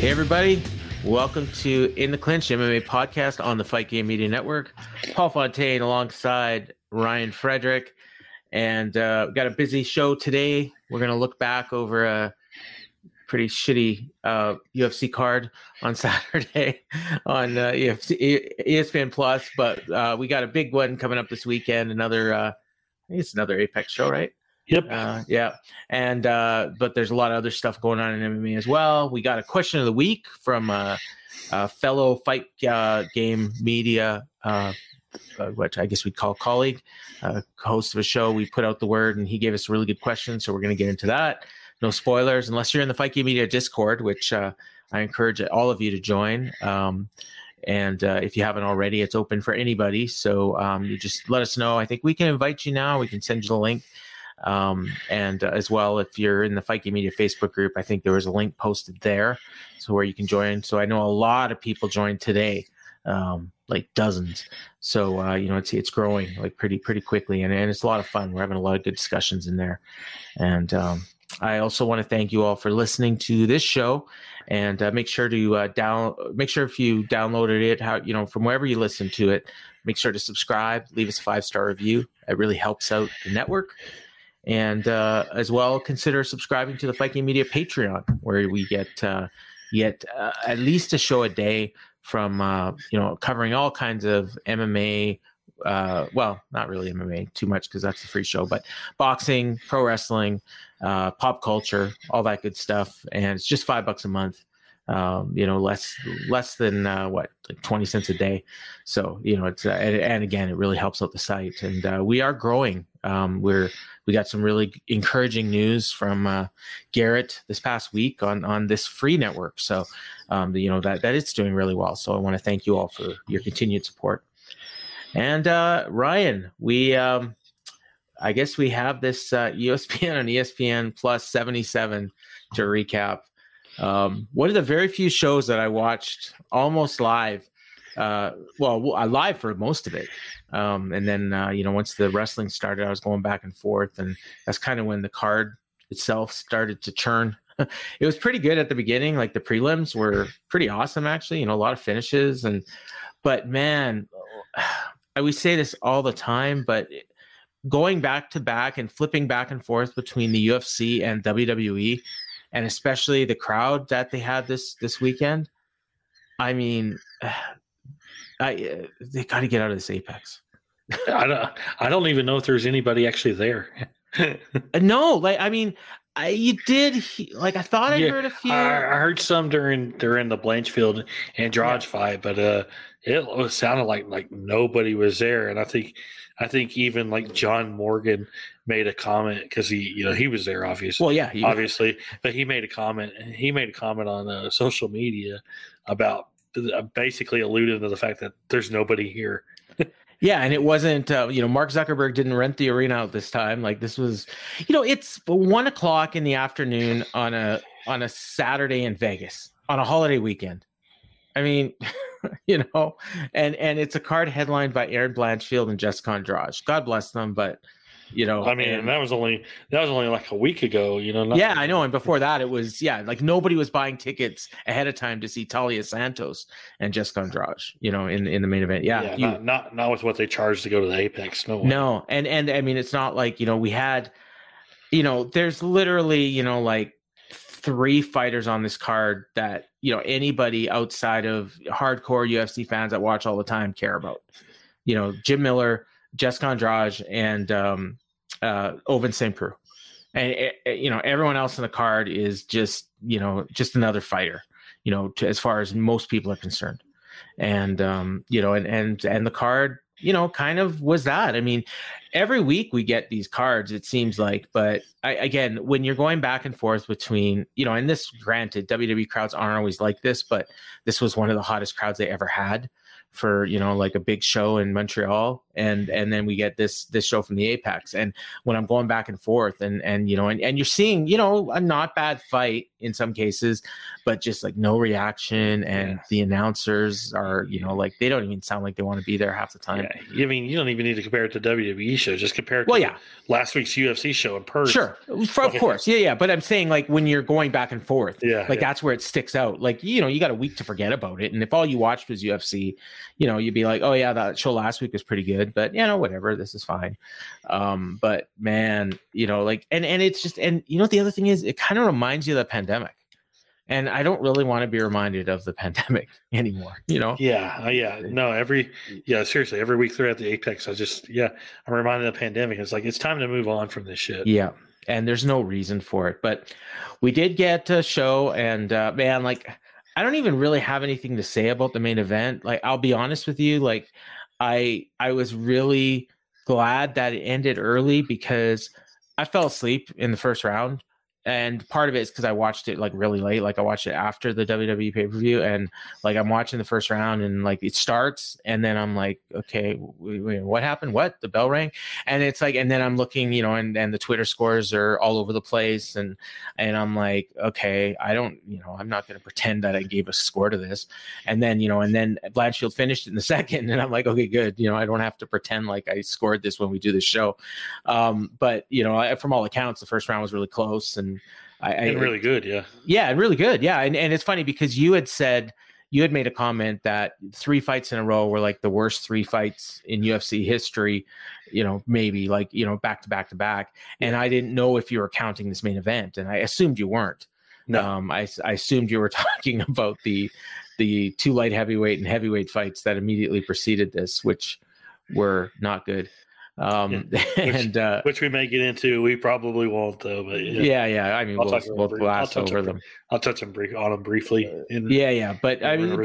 Hey, everybody. Welcome to In the Clinch, MMA podcast on the Fight Game Media Network. Paul Fontaine alongside Ryan Frederick. And we've got a busy show today. We're going to look back over a pretty shitty UFC card on Saturday on ESPN Plus. But we got a big one coming up this weekend. I think it's another Apex show, right? Yep. But there's a lot of other stuff going on in MMA as well. We got a question of the week from a fellow Fight Game Media, which I guess we'd call colleague, host of a show. We put out the word, and he gave us a really good question, so we're going to get into that. No spoilers, unless you're in the Fight Game Media Discord, which I encourage all of you to join. And if you haven't already, it's open for anybody. So you just let us know. I think we can invite you now. We can send you the link. And as well, if you're in the Fight Game Media Facebook group, I think there was a link posted there, so where you can join. So I know a lot of people joined today, like dozens. So it's growing like pretty quickly, and it's a lot of fun. We're having a lot of good discussions in there. And I also want to thank you all for listening to this show, and make sure if you downloaded it, from wherever you listen to it, make sure to subscribe, leave us a 5-star review. It really helps out the network. And as well, consider subscribing to the Fight Game Media Patreon, where we get at least a show a day from covering all kinds of MMA. Well, not really MMA too much because that's a free show, but boxing, pro wrestling, pop culture, all that good stuff. And it's just $5 a month. Less than like 20 cents a day. So it's and again, it really helps out the site. And we are growing. We got some really encouraging news from Garrett this past week on this free network. So, that it's doing really well. So I want to thank you all for your continued support. And Ryan, we I guess we have this ESPN and ESPN Plus 77 to recap. One of the very few shows that I watched almost live. I live for most of it. And then, once the wrestling started, I was going back and forth, and that's kind of when the card itself started to churn. It was pretty good at the beginning. Like the prelims were pretty awesome, actually, a lot of finishes. But man, we say this all the time, but going back to back and flipping back and forth between the UFC and WWE, and especially the crowd that they had this weekend. I mean, they got to get out of this Apex. I don't even know if there's anybody actually there. No, I heard a few. I heard some during the Blanchfield and Andrade fight, but it sounded like nobody was there, and I think even like John Morgan made a comment because he was there, obviously. Well, yeah, obviously, but he made a comment. He made a comment on social media about basically alluding to the fact that there's nobody here. Yeah, and it wasn't. Mark Zuckerberg didn't rent the arena out this time. Like this was, it's 1:00 in the afternoon on a Saturday in Vegas on a holiday weekend. I mean, and it's a card headlined by Erin Blanchfield and Jessica Andrade. God bless them, but that was only like a week ago, I know. And before that, it was like nobody was buying tickets ahead of time to see Taila Santos and Jessica Andrade, in the main event. Yeah, not with what they charged to go to the Apex. No. And I mean, it's not like we had, there's literally like 3 fighters on this card that anybody outside of hardcore UFC fans that watch all the time care about. Jim Miller, Jessica Andrade, and Ovince Saint Preux. And everyone else in the card is just another fighter, as far as most people are concerned. And the card you know, kind of was that. I mean, every week we get these cards, it seems like. But again, when you're going back and forth between, you know, and this, granted, WWE crowds aren't always like this, but this was one of the hottest crowds they ever had for, you know, like a big show in Montreal. And then we get this show from the Apex. And when I'm going back and forth and you know, and you're seeing, you know, a not bad fight in some cases, but just like no reaction. And the announcers are, you know, like they don't even sound like they want to be there half the time. Yeah. I mean, you don't even need to compare it to WWE show. Just compare it to last week's UFC show in Perth. Sure. Of course. Yeah. But I'm saying, like, when you're going back and forth, that's where it sticks out. Like, you know, you got a week to forget about it. And if all you watched was UFC, you know, you'd be like, oh yeah, that show last week was pretty good, but you know, whatever, this is fine. But man, you know, like, and it's just, and you know what the other thing is, it kind of reminds you of the pandemic. And I don't really want to be reminded of the pandemic anymore, you know? Yeah. No, seriously, every week throughout the Apex, I just, I'm reminded of the pandemic. It's like, it's time to move on from this shit. Yeah. And there's no reason for it. But we did get a show, and man, like, I don't even really have anything to say about the main event. Like, I'll be honest with you, like, I was really glad that it ended early because I fell asleep in the first round. And part of it is because I watched it like really late. Like I watched it after the WWE pay-per-view, and like I'm watching the first round, and like it starts, and then I'm like, okay, what happened? What? The bell rang, and it's like, and then I'm looking, you know, and the Twitter scores are all over the place, and I'm like, okay, I don't, you know, I'm not going to pretend that I gave a score to this, and then you know, and then Blanchfield finished in the second, and I'm like, okay, good, you know, I don't have to pretend like I scored this when we do this show, but you know, from all accounts, the first round was really close, and. Really good. Yeah. Really good. Yeah. And it's funny because you had made a comment that 3 fights in a row were like the worst 3 fights in UFC history, you know, maybe like, you know, back to back. And I didn't know if you were counting this main event, and I assumed you weren't. No. I assumed you were talking about the 2 light heavyweight and heavyweight fights that immediately preceded this, which were not good. Which we may get into. We probably won't, though. But yeah. I mean, we'll blast over them. I'll touch on them briefly. But I mean, but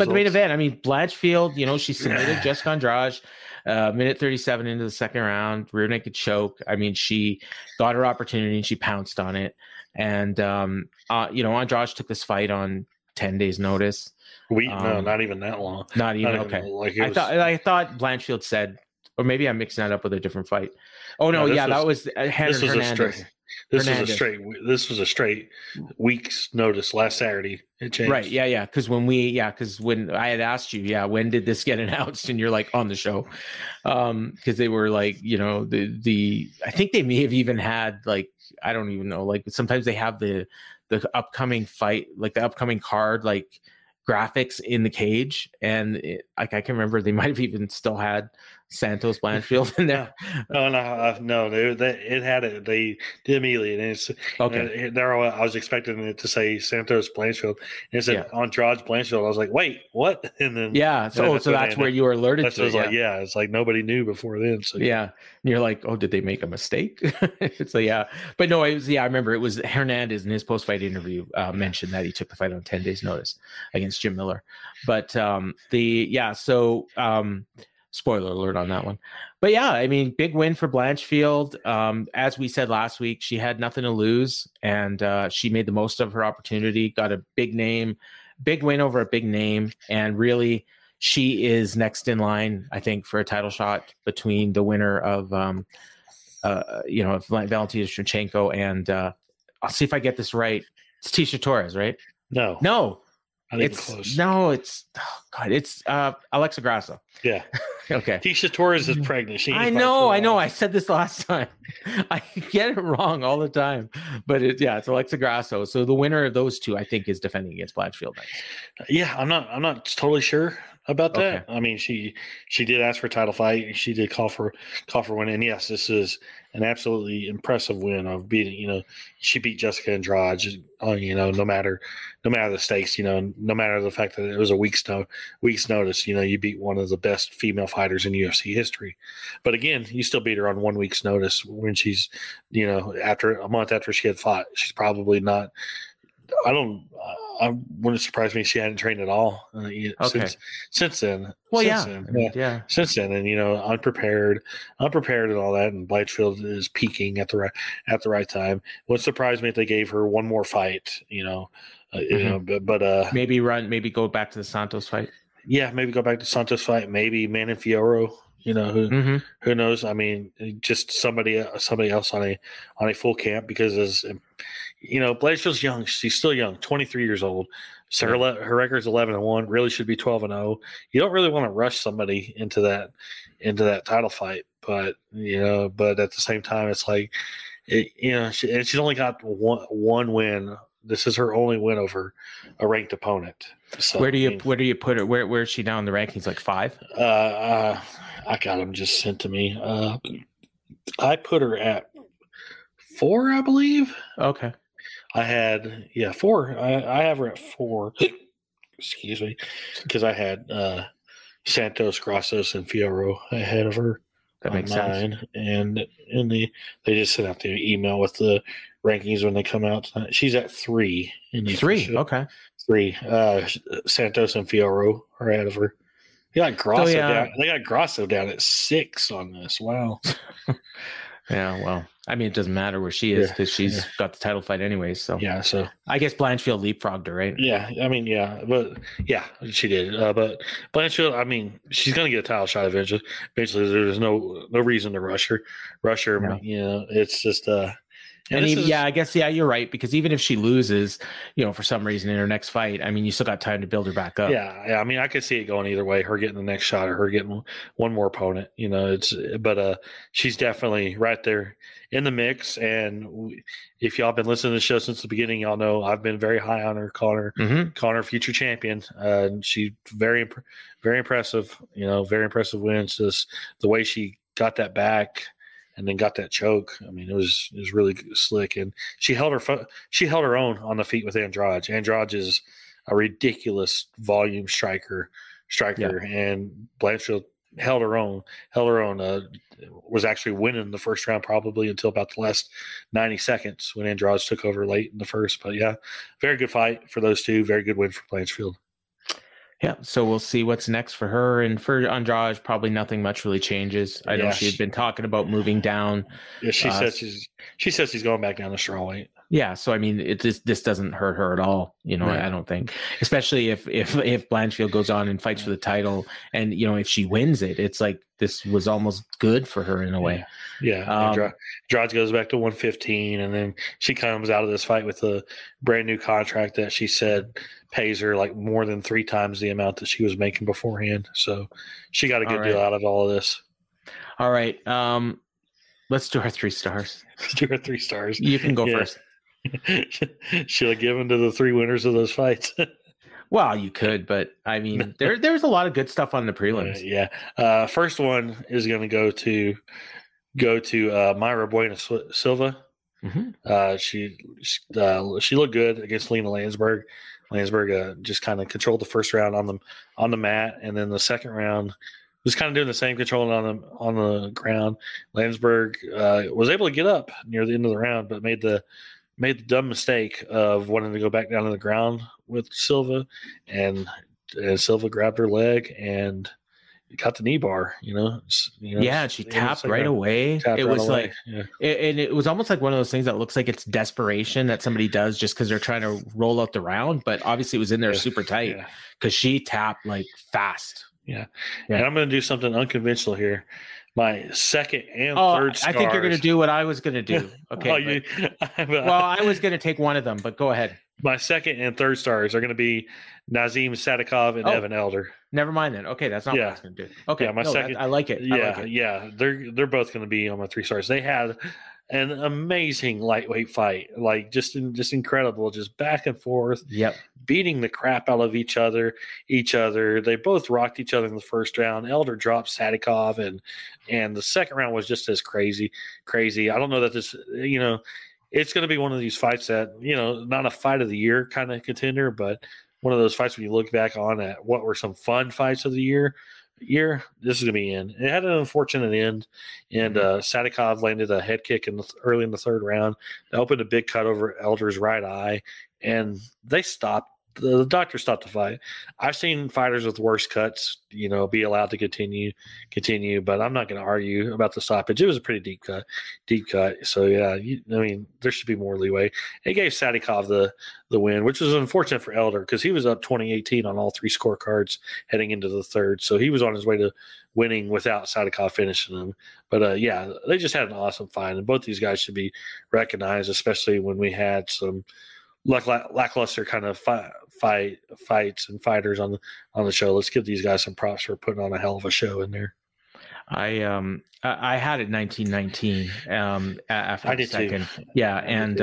the main event. I mean, Blanchfield. You know, she submitted Jessica Andrade, minute 37 into the second round, rear naked choke. I mean, she got her opportunity and she pounced on it. And you know, Andrade took this fight on 10 days' notice. No, not even that long. Not even okay. Like I thought Blanchfield said. Or maybe I'm mixing that up with a different fight. Oh no, that was Hernandez. This was a straight week's notice last Saturday. It changed. Right. Yeah. Because when I had asked you, when did this get announced? And you're like, on the show. Because they were like, you know, the I think they may have even had like, I don't even know, like sometimes they have the upcoming fight, like the upcoming card, like graphics in the cage, and I can remember they might have even still had Santos Blanchfield in there. They did immediately, and it's okay. There, I was expecting it to say Santos Blanchfield, and it said Andrade Blanchfield. I was like, wait, what? And then that's where you were alerted to. It's like nobody knew before then. So and you're like, oh, did they make a mistake? I remember it was Hernandez in his post fight interview mentioned that he took the fight on 10 days' notice against Jim Miller, but spoiler alert on that one. But yeah, I mean, big win for Blanchfield. As we said last week, she had nothing to lose, and she made the most of her opportunity, got a big win over a big name. And really, she is next in line, I think, for a title shot between the winner of, Valentina Shevchenko and I'll see if I get this right. It's Tisha Torres, right? No. It's Alexa Grasso. Yeah. Okay. Tisha Torres is pregnant. I know. I said this last time. I get it wrong all the time, but it's Alexa Grasso. So the winner of those two, I think, is defending against Blanchfield. Yeah, I'm not totally sure about that. Okay. I mean, she did ask for a title fight. She did call for win. And yes, this is an absolutely impressive win of beating. You know, she beat Jessica Andrade. You know, no matter the stakes. You know, no matter the fact that it was a week's notice. You know, you beat one of the best female fighters in UFC history. But again, you still beat her on 1 week's notice when she's, you know, after a month after she had fought. She's probably not. I don't. I wouldn't surprise me if she hadn't trained at all since then. Well, since then, and you know, unprepared, and all that. And Blanchfield is peaking at the right time. Wouldn't surprise me if they gave her one more fight. But maybe go back to the Santos fight. Yeah, maybe go back to Santos fight. Maybe Manon Fiorot. Who knows? I mean, just somebody else on a full camp, because as you know, Blanchfield's young. She's still young, 23 years old. So her record's 11-1. Really should be 12-0. You don't really want to rush somebody into that title fight, but at the same time, it's like she's only got one win. This is her only win over a ranked opponent. So, where do you put her? Where is she now in the rankings? Like 5? I got them just sent to me. I put her at 4, I believe. Okay. I had 4. I have her at 4. Excuse me, because I had Santos, Grassos, and Fiorot ahead of her. That makes sense. And they just sent out the email with the rankings when they come out. She's at 3. Okay. 3. Santos and Fiorot are out of her. They got Grasso down. They got Grasso down at 6 on this. Wow. Yeah. Well, I mean, it doesn't matter where she is because she's got the title fight anyways. So so I guess Blanchfield leapfrogged her, right? Yeah. I mean, she did. But Blanchfield, I mean, she's gonna get a title shot eventually. Basically, there's no reason to rush her. No. You know, it's just. I guess you're right, because even if she loses, for some reason in her next fight, I mean, you still got time to build her back up. Yeah, I mean, I could see it going either way, her getting the next shot or her getting one more opponent. She's definitely right there in the mix. And if y'all been listening to the show since the beginning, y'all know I've been very high on her, calling her future champion. She's very, very impressive. Very impressive wins. Just the way she got that back. And then got that choke. I mean, it was really slick, and she held her own on the feet with Andrade. Andrade is a ridiculous volume striker, and Blanchfield held her own. Was actually winning the first round probably until about the last 90 seconds when Andrade took over late in the first. But yeah, very good fight for those two. Very good win for Blanchfield. Yeah, so we'll see what's next for her. And for Andrade, probably nothing much really changes. I know she had been talking about moving down. Yeah, she says she's going back down to strawweight. Yeah, so I mean, this doesn't hurt her at all. I don't think, especially if Blanchfield goes on and fights for the title, and if she wins it, it's like this was almost good for her in a way. Andrade goes back to 115, and then she comes out of this fight with a brand new contract that she said pays her like more than 3 times the amount that she was making beforehand. So she got a good deal out of all of this. All right, let's do our 3 stars. You can go first. Should I give them to the 3 winners of those fights? Well, you could, but I mean, there's a lot of good stuff on the prelims. First one is going to go to Mayra Bueno Silva. Mm-hmm. She looked good against Lina Länsberg. Länsberg just kind of controlled the first round on the mat, and then the second round was kind of doing the same, controlling on the ground. Länsberg was able to get up near the end of the round, but made the dumb mistake of wanting to go back down to the ground with Silva, and Silva grabbed her leg and got the knee bar. She tapped right away. And it was almost like one of those things that looks like it's desperation that somebody does just because they're trying to roll out the round, but obviously it was in there super tight because she tapped like fast. And I'm going to do something unconventional here. My second and third stars. I think you're going to do what I was going to do. Okay. I was going to take one of them, but go ahead. My second and third stars are going to be Nazim Sadykov and Evan Elder. Never mind then. Okay, that's not what I was going to do. Okay, second. I like it. They're both going to be on my 3 stars. They had an amazing lightweight fight, like just incredible, just back and forth. Yep. Beating the crap out of each other. They both rocked each other in the first round. Elder dropped Sadykov, and the second round was just as crazy. I don't know that this, it's going to be one of these fights that, not a fight of the year kind of contender, but one of those fights when you look back on at what were some fun fights of the year, this is going to be in. It had an unfortunate end, and Sadykov landed a head kick early in the third round. They opened a big cut over Elder's right eye, and they stopped the doctor stopped the fight. I've seen fighters with worse cuts, you know, be allowed to continue, but I'm not going to argue about the stoppage. It was a pretty deep cut. So yeah, I mean, there should be more leeway. It gave Sadykov the win, which was unfortunate for Elder because he was up 20-18 on all three scorecards heading into the third. So he was on his way to winning without Sadykov finishing him. But yeah, they just had an awesome fight, and both these guys should be recognized, especially when we had some lackluster kind of fights and fighters on the show. Let's give these guys some props for putting on a hell of a show in there. I had it 1919 after the second. Too. Yeah, and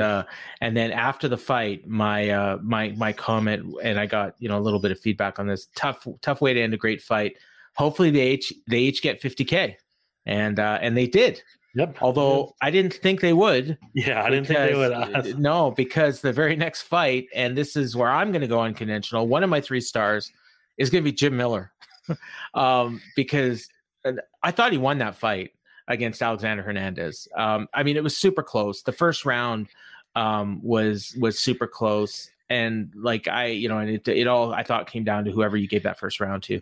then after the fight, my comment, and I got, you know, a little bit of feedback on this. Tough way to end a great fight. Hopefully they each get 50K, and they did. Yep. Although I didn't think they would. Yeah, I didn't think they would. No, because the very next fight, and this is where I'm going to go unconventional, one of my three stars is going to be Jim Miller. Because I thought he won that fight against Alexander Hernandez. I mean, it was super close. The first round was super close. And like it all I thought came down to whoever you gave that first round to,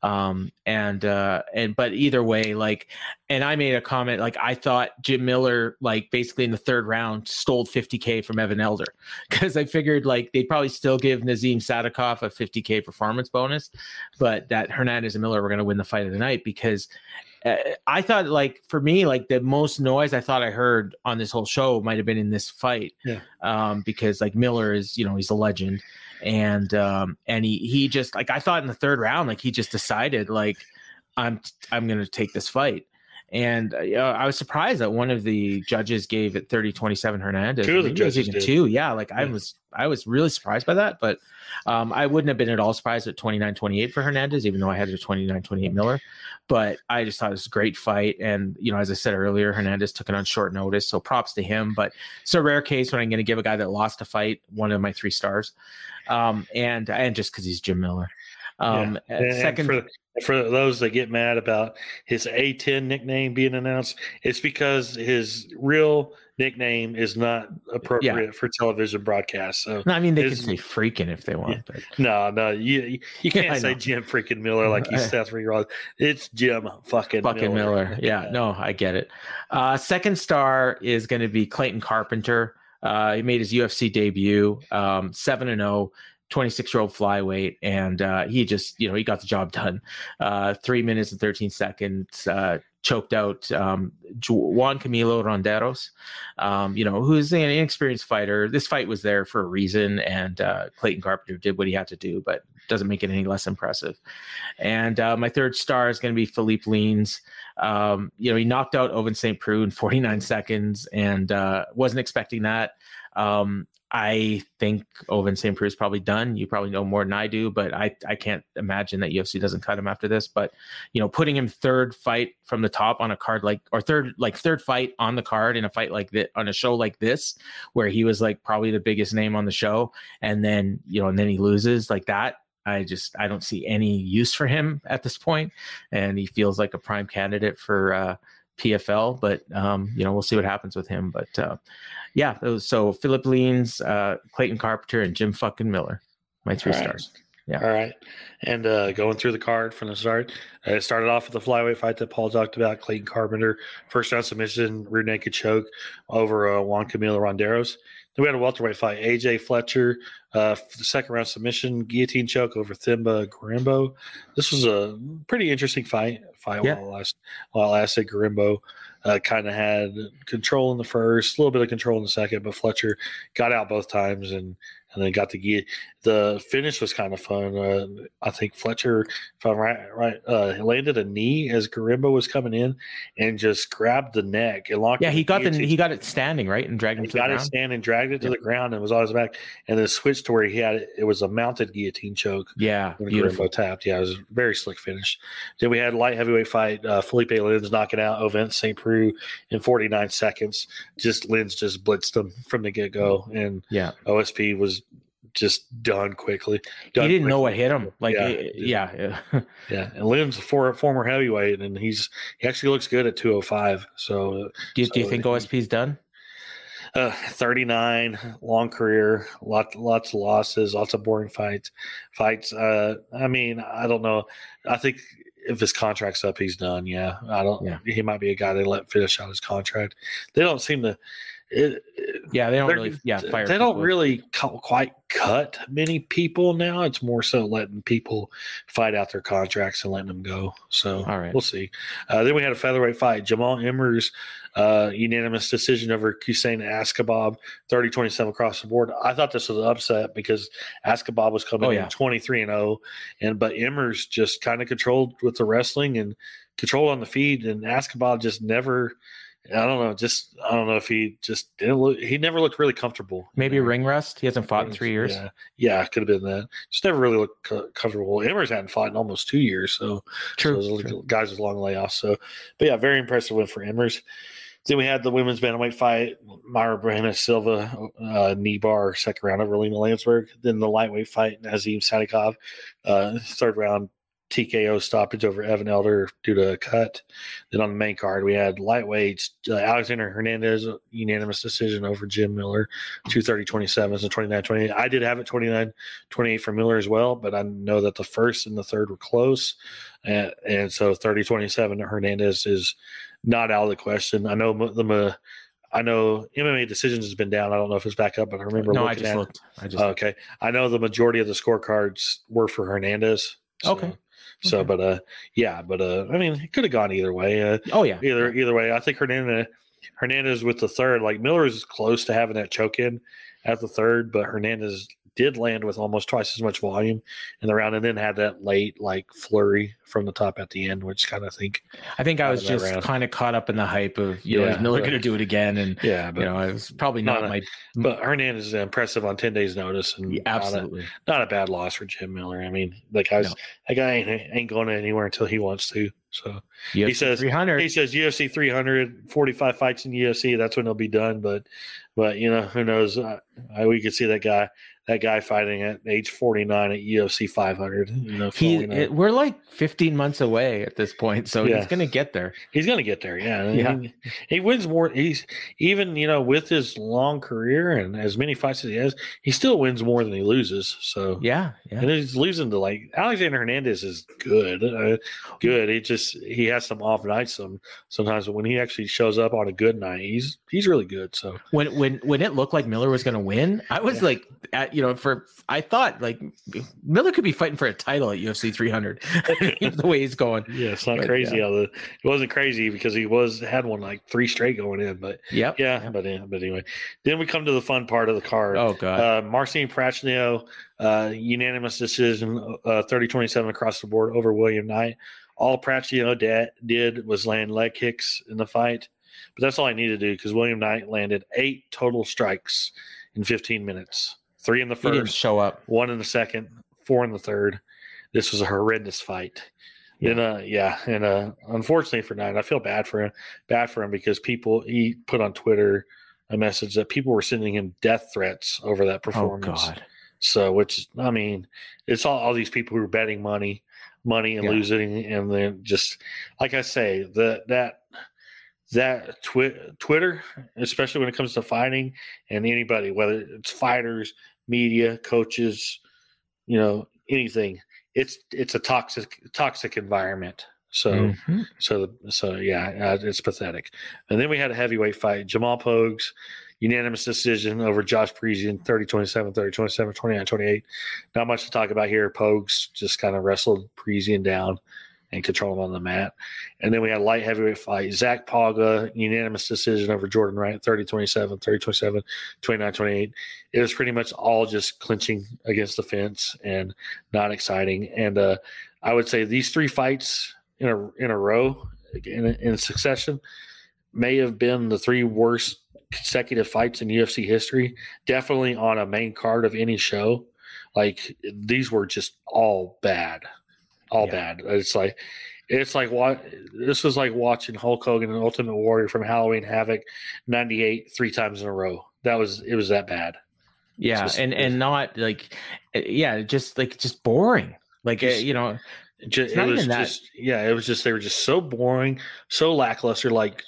but either way, like, and I made a comment like I thought Jim Miller, like, basically in the third round stole 50K from Evan Elder, because I figured like they'd probably still give Nazim Sadykov a 50K performance bonus, but that Hernandez and Miller were going to win the fight of the night, because I thought, like, for me, like the most noise I thought I heard on this whole show might have been in this fight, yeah. Because like Miller is, you know, he's a legend, and he just, like, I thought in the third round, like he just decided like I'm gonna take this fight, and I was surprised that one of the judges gave it 30-27 Hernandez. Two of the judges did. Two, yeah. Like yeah. I was really surprised by that, but I wouldn't have been at all surprised at 29-28 for Hernandez, even though I had a 29-28 Miller. But I just thought it was a great fight. And, you know, as I said earlier, Hernandez took it on short notice, so props to him. But it's a rare case when I'm going to give a guy that lost a fight one of my three stars. And just because he's Jim Miller. Yeah. And second, for those that get mad about his A10 nickname being announced, it's because his real nickname is not appropriate for television broadcast. So no, I mean, they can say freaking if they want. Yeah. But. No, you can't say Jim freaking Miller like he's Seth Rollins. It's Jim fucking Miller. Yeah, no, I get it. Second star is going to be Clayton Carpenter. He made his UFC debut, 7-0. 26-year-old flyweight, and he just, you know, he got the job done. 3 minutes and 13 seconds, choked out Juan Camilo Ronderos, you know, who's an inexperienced fighter. This fight was there for a reason, and Clayton Carpenter did what he had to do, but doesn't make it any less impressive. And my third star is going to be Philipe Lins. You know, he knocked out Ovince Saint Preux in 49 seconds, and wasn't expecting that. I think Ovince Saint Preux is probably done. You probably know more than I do, but I can't imagine that UFC doesn't cut him after this. But, you know, putting him third fight from the top on a card third fight on the card in a fight like that on a show like this, where he was like probably the biggest name on the show, and then, you know, and then he loses like that. I don't see any use for him at this point, and he feels like a prime candidate for PFL, but you know, we'll see what happens with him. But yeah, so Philipe Lins, Clayton Carpenter, and Jim fucking Miller, my three stars. Yeah. All right. And going through the card from the start, it started off with the flyweight fight that Paul talked about. Clayton Carpenter, first round submission, rear naked choke over Juan Camilo Ronderos. Then we had a welterweight fight, A.J. Fletcher, second round submission, guillotine choke over Themba Gorimbo. This was a pretty interesting fight yeah. while it lasted. Gorimbo kind of had control in the first, a little bit of control in the second, but Fletcher got out both times and then got the finish was kind of fun. I think Fletcher, if I'm right, landed a knee as Gorimbo was coming in and just grabbed the neck and locked. Yeah, he got it standing, right, and dragged him to the ground. He got it standing and dragged it to the ground and was on his back, and then switched to where he had it was a mounted guillotine choke. Yeah, when Gorimbo tapped. Yeah, it was a very slick finish. Then we had light heavyweight fight. Philipe Lins knocking out Ovince Saint Preux in 49 seconds. Lins blitzed him from the get go, and yeah, OSP was just done quickly. He didn't know what hit him. Like, yeah. And Lins, former heavyweight, and he actually looks good at 205. So, do you think OSP's done? 39, long career, lots of losses, lots of boring fights. I mean, I don't know. I think if his contract's up, he's done. Yeah, I don't. Yeah. He might be a guy they let finish out his contract. They don't seem to. They don't really quite cut many people now. It's more so letting people fight out their contracts and letting them go. So all right, we'll see. Then we had a featherweight fight. Jamall Emmers, unanimous decision over Hussein Askhabov, 30-27 across the board. I thought this was an upset because Askhabov was coming in 23-0, but Emmers just kind of controlled with the wrestling and controlled on the feed, and Askhabov just never. I don't know if he just didn't look. He never looked really comfortable. Maybe ring rust. He hasn't fought in 3 years. Yeah, could have been that. Just never really looked comfortable. Emmers hadn't fought in almost 2 years, so true. So true. Guys with long layoffs. So, but yeah, very impressive win for Emmers. Then we had the women's bantamweight fight. Mayra Bueno Silva, knee bar, second round over Lina Länsberg. Then the lightweight fight, Nazim Sadykov, third round. TKO stoppage over Evan Elder due to a cut. Then on the main card, we had lightweights, Alexander Hernandez, unanimous decision over Jim Miller, 230-27, so 29-28. I did have it 29-28 for Miller as well, but I know that the first and the third were close. And so 30-27 Hernandez is not out of the question. I know MMA decisions has been down. I don't know if it's back up, but I remember looked. Okay. I know the majority of the scorecards were for Hernandez. So. Okay. But I mean, it could have gone either way. Either way, I think Hernandez with the third, like Miller is close to having that choke in at the third, but Hernandez did land with almost twice as much volume in the round, and then had that late flurry from the top at the end, which kind of I think I was just kind of caught up in the hype of is Miller going to do it again, and I was probably not my. But Hernandez is impressive on 10 days' notice, and absolutely not a bad loss for Jim Miller. I mean, that guy ain't going anywhere until he wants to. So UFC he says UFC 300, 45 fights in UFC. That's when he'll be done. But who knows? We could see that guy fighting at age 49 at UFC 500. We're like 15 months away at this point, so he's going to get there. He's going to get there, yeah. He wins more. He's even, with his long career and as many fights as he has, he still wins more than he loses. So yeah. And he's losing to Alexander Hernandez is good. Good. He has some off nights sometimes, but when he actually shows up on a good night, he's really good. So when it looked like Miller was going to win, I was I thought Miller could be fighting for a title at UFC 300. The way he's going, it's not crazy. Yeah. It wasn't crazy because he had one three straight going in. But but anyway, then we come to the fun part of the card. Oh god, Marcin Prachnio, unanimous decision, 30-27 across the board over William Knight. All Prachnio did was land leg kicks in the fight, but that's all I need to do because William Knight landed 8 total strikes in 15 minutes. 3 in the first, he didn't show up. 1 in the second, 4 in the third. This was a horrendous fight. And unfortunately for Knight, I feel bad for him because he put on Twitter a message that people were sending him death threats over that performance. Oh God! So, it's all these people who are betting money and losing, and then just like I say, that Twitter, especially when it comes to fighting, and anybody, whether it's fighters, media, coaches, anything, it's a toxic environment. So it's pathetic. And then we had a heavyweight fight. Jamal Pogues, unanimous decision over Josh Parisian, 30-27, 30-27, 29-28. Not much to talk about here. Pogues just kind of wrestled Parisian down and control him on the mat. And then we had a light heavyweight fight. Zach Paga, unanimous decision over Jordan Wright, 30-27, 30-27, 29-28. It was pretty much all just clinching against the fence and not exciting. And I would say these 3 fights in a row, in succession, may have been the 3 worst consecutive fights in UFC history, definitely on a main card of any show. These were just all bad. Bad. It's like what this was like watching Hulk Hogan and Ultimate Warrior from Halloween Havoc '98 3 times in a row. It was that bad. Yeah, just, and not just boring. It was just they were just so boring, so lackluster. Like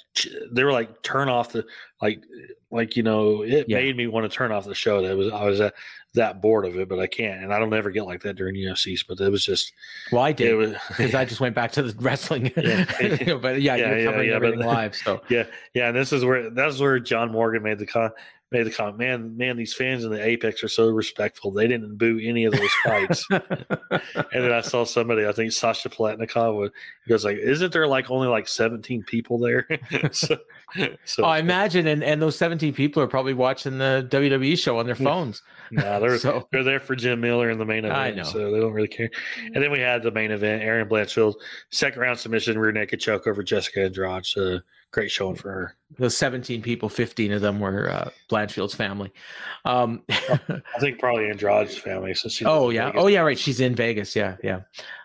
they were like turn off the made me want to turn off the show. I was that bored of it, but I can't, and I don't ever get like that during UFCs. But it was just I did because I just went back to the wrestling. Everything live. So and that's where John Morgan made the comment. Man, these fans in the Apex are so respectful. They didn't boo any of those fights. And then I saw somebody, I think Sasha Palatnikov, goes like, "Isn't there like only like 17 people there?" I imagine, and those 17 people are probably watching the WWE show on their phones. They're there for Jim Miller in the main event, I know. So they don't really care. And then we had the main event: Erin Blanchfield, second round submission, rear naked choke over Jessica Andrade. So, great showing for her. Those 17 people, 15 of them were Blanchfield's family. I think probably Andrade's family. She's in Vegas. And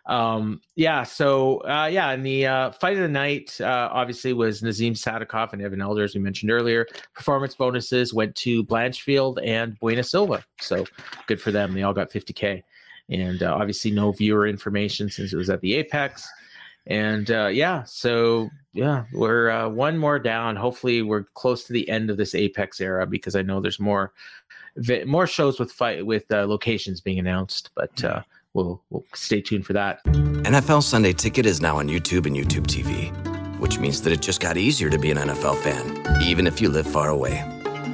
the fight of the night obviously was Nazim Sadykov and Evan Elder, as we mentioned earlier. Performance bonuses went to Blanchfield and Bueno Silva. So good for them. They all got $50,000, and obviously no viewer information since it was at the Apex. And we're one more down. Hopefully, we're close to the end of this Apex era because I know there's more shows with locations being announced. But we'll stay tuned for that. NFL Sunday Ticket is now on YouTube and YouTube TV, which means that it just got easier to be an NFL fan, even if you live far away.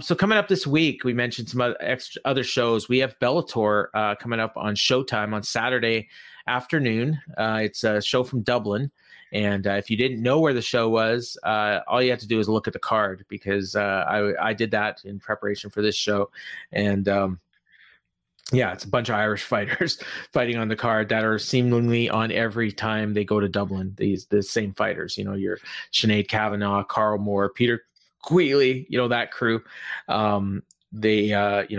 So coming up this week, we mentioned some other shows. We have Bellator coming up on Showtime on Saturday afternoon. It's a show from Dublin. And if you didn't know where the show was, all you had to do is look at the card because I did that in preparation for this show. And it's a bunch of Irish fighters fighting on the card that are seemingly on every time they go to Dublin. The same fighters, your Sinead Kavanagh, Carl Moore, Peter Queeley, that crew, they, and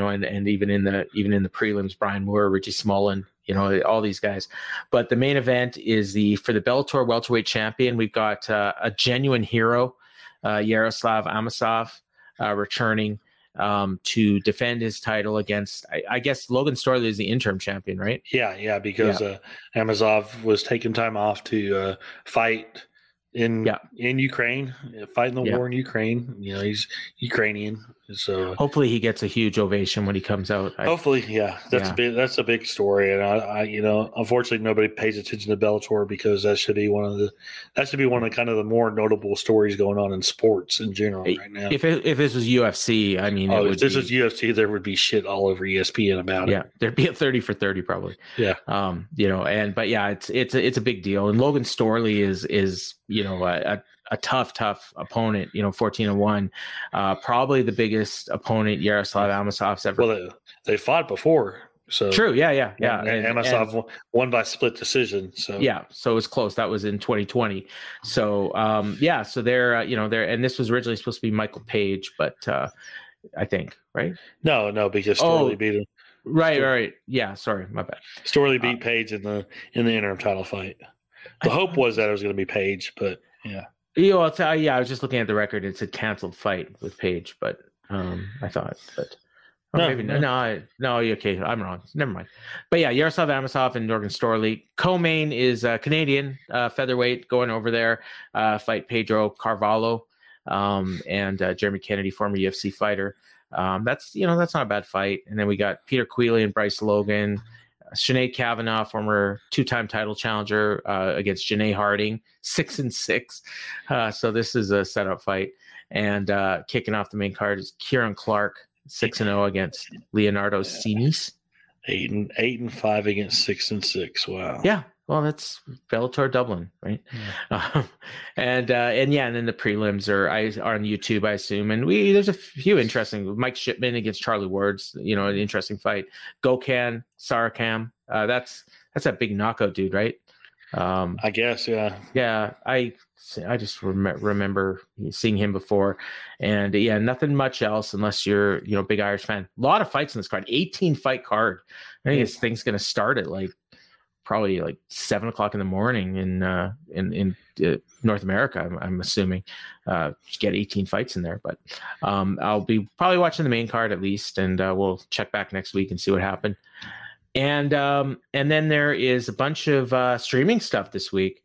even in the prelims, Brian Moore, Richie Smolin, all these guys. But the main event is for the Bellator welterweight champion. We've got a genuine hero, Yaroslav Amosov, returning to defend his title against, I guess, Logan Storley is the interim champion, right? Because Amosov was taking time off to fight in Ukraine, fighting the war in Ukraine. He's Ukrainian, so hopefully he gets a huge ovation when he comes out. That's a big story, and I unfortunately nobody pays attention to Bellator because that should be one of the kind of the more notable stories going on in sports in general right now. If this was UFC, was UFC, there would be shit all over ESPN about it. Yeah, there'd be a 30 for 30 probably. Yeah, it's a big deal, and Logan Storley is. A tough opponent, 14-1, probably the biggest opponent Yaroslav Amosov's ever. Well, they fought before. So true. Yeah. And Amosov won by split decision. So so it was close. That was in 2020. So so they're and this was originally supposed to be Michael Page, but I think right. No, because Storley beat him. Right. Yeah, sorry, my bad. Storley beat Page in the interim title fight. The hope was that it was going to be Page, but yeah. I was just looking at the record. It's a canceled fight with Page, but I thought, but okay, I'm wrong. Never mind. But yeah, Yaroslav Amosov and Logan Storley. Co-main is Canadian featherweight going over there, fight Pedro Carvalho and Jeremy Kennedy, former UFC fighter. That's not a bad fight. And then we got Peter Queeley and Bryce Logan. Sinead Kavanagh, former two-time title challenger against Janae Harding, 6-6. So this is a setup fight. And kicking off the main card is Kieran Clark, 6-0 against Leonardo Sinis. 8-5 against 6-6. Wow. Yeah. Well, that's Bellator Dublin, right? Yeah. And then the prelims are on YouTube, I assume. And there's a few interesting. Mike Shipman against Charlie Ward's, an interesting fight. Gokhan Sarakam. That's that big knockout dude, right? I guess, yeah. Yeah, I just remember seeing him before, and yeah, nothing much else unless you're a big Irish fan. A lot of fights in this card, 18 fight card. I think this thing's gonna start at probably 7 o'clock in the morning in North America. I'm assuming get 18 fights in there, but I'll be probably watching the main card at least, and we'll check back next week and see what happened. And then there is a bunch of streaming stuff this week.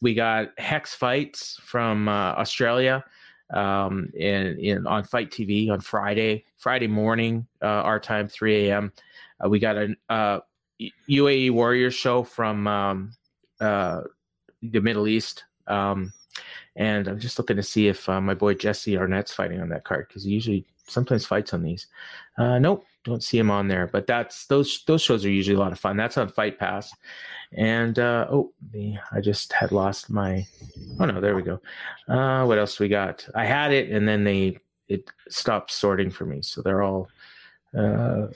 We got Hex Fights from Australia on Fight TV on Friday morning, our time, 3 a.m. We got a UAE Warriors show from the Middle East. And I'm just looking to see if my boy Jesse Arnett's fighting on that card, because he usually sometimes fights on these. Nope. Don't see him on there, but those shows are usually a lot of fun. That's on Fight Pass, and I just had lost my. Oh no, there we go. What else we got? I had it, and then it stopped sorting for me, so they're all. So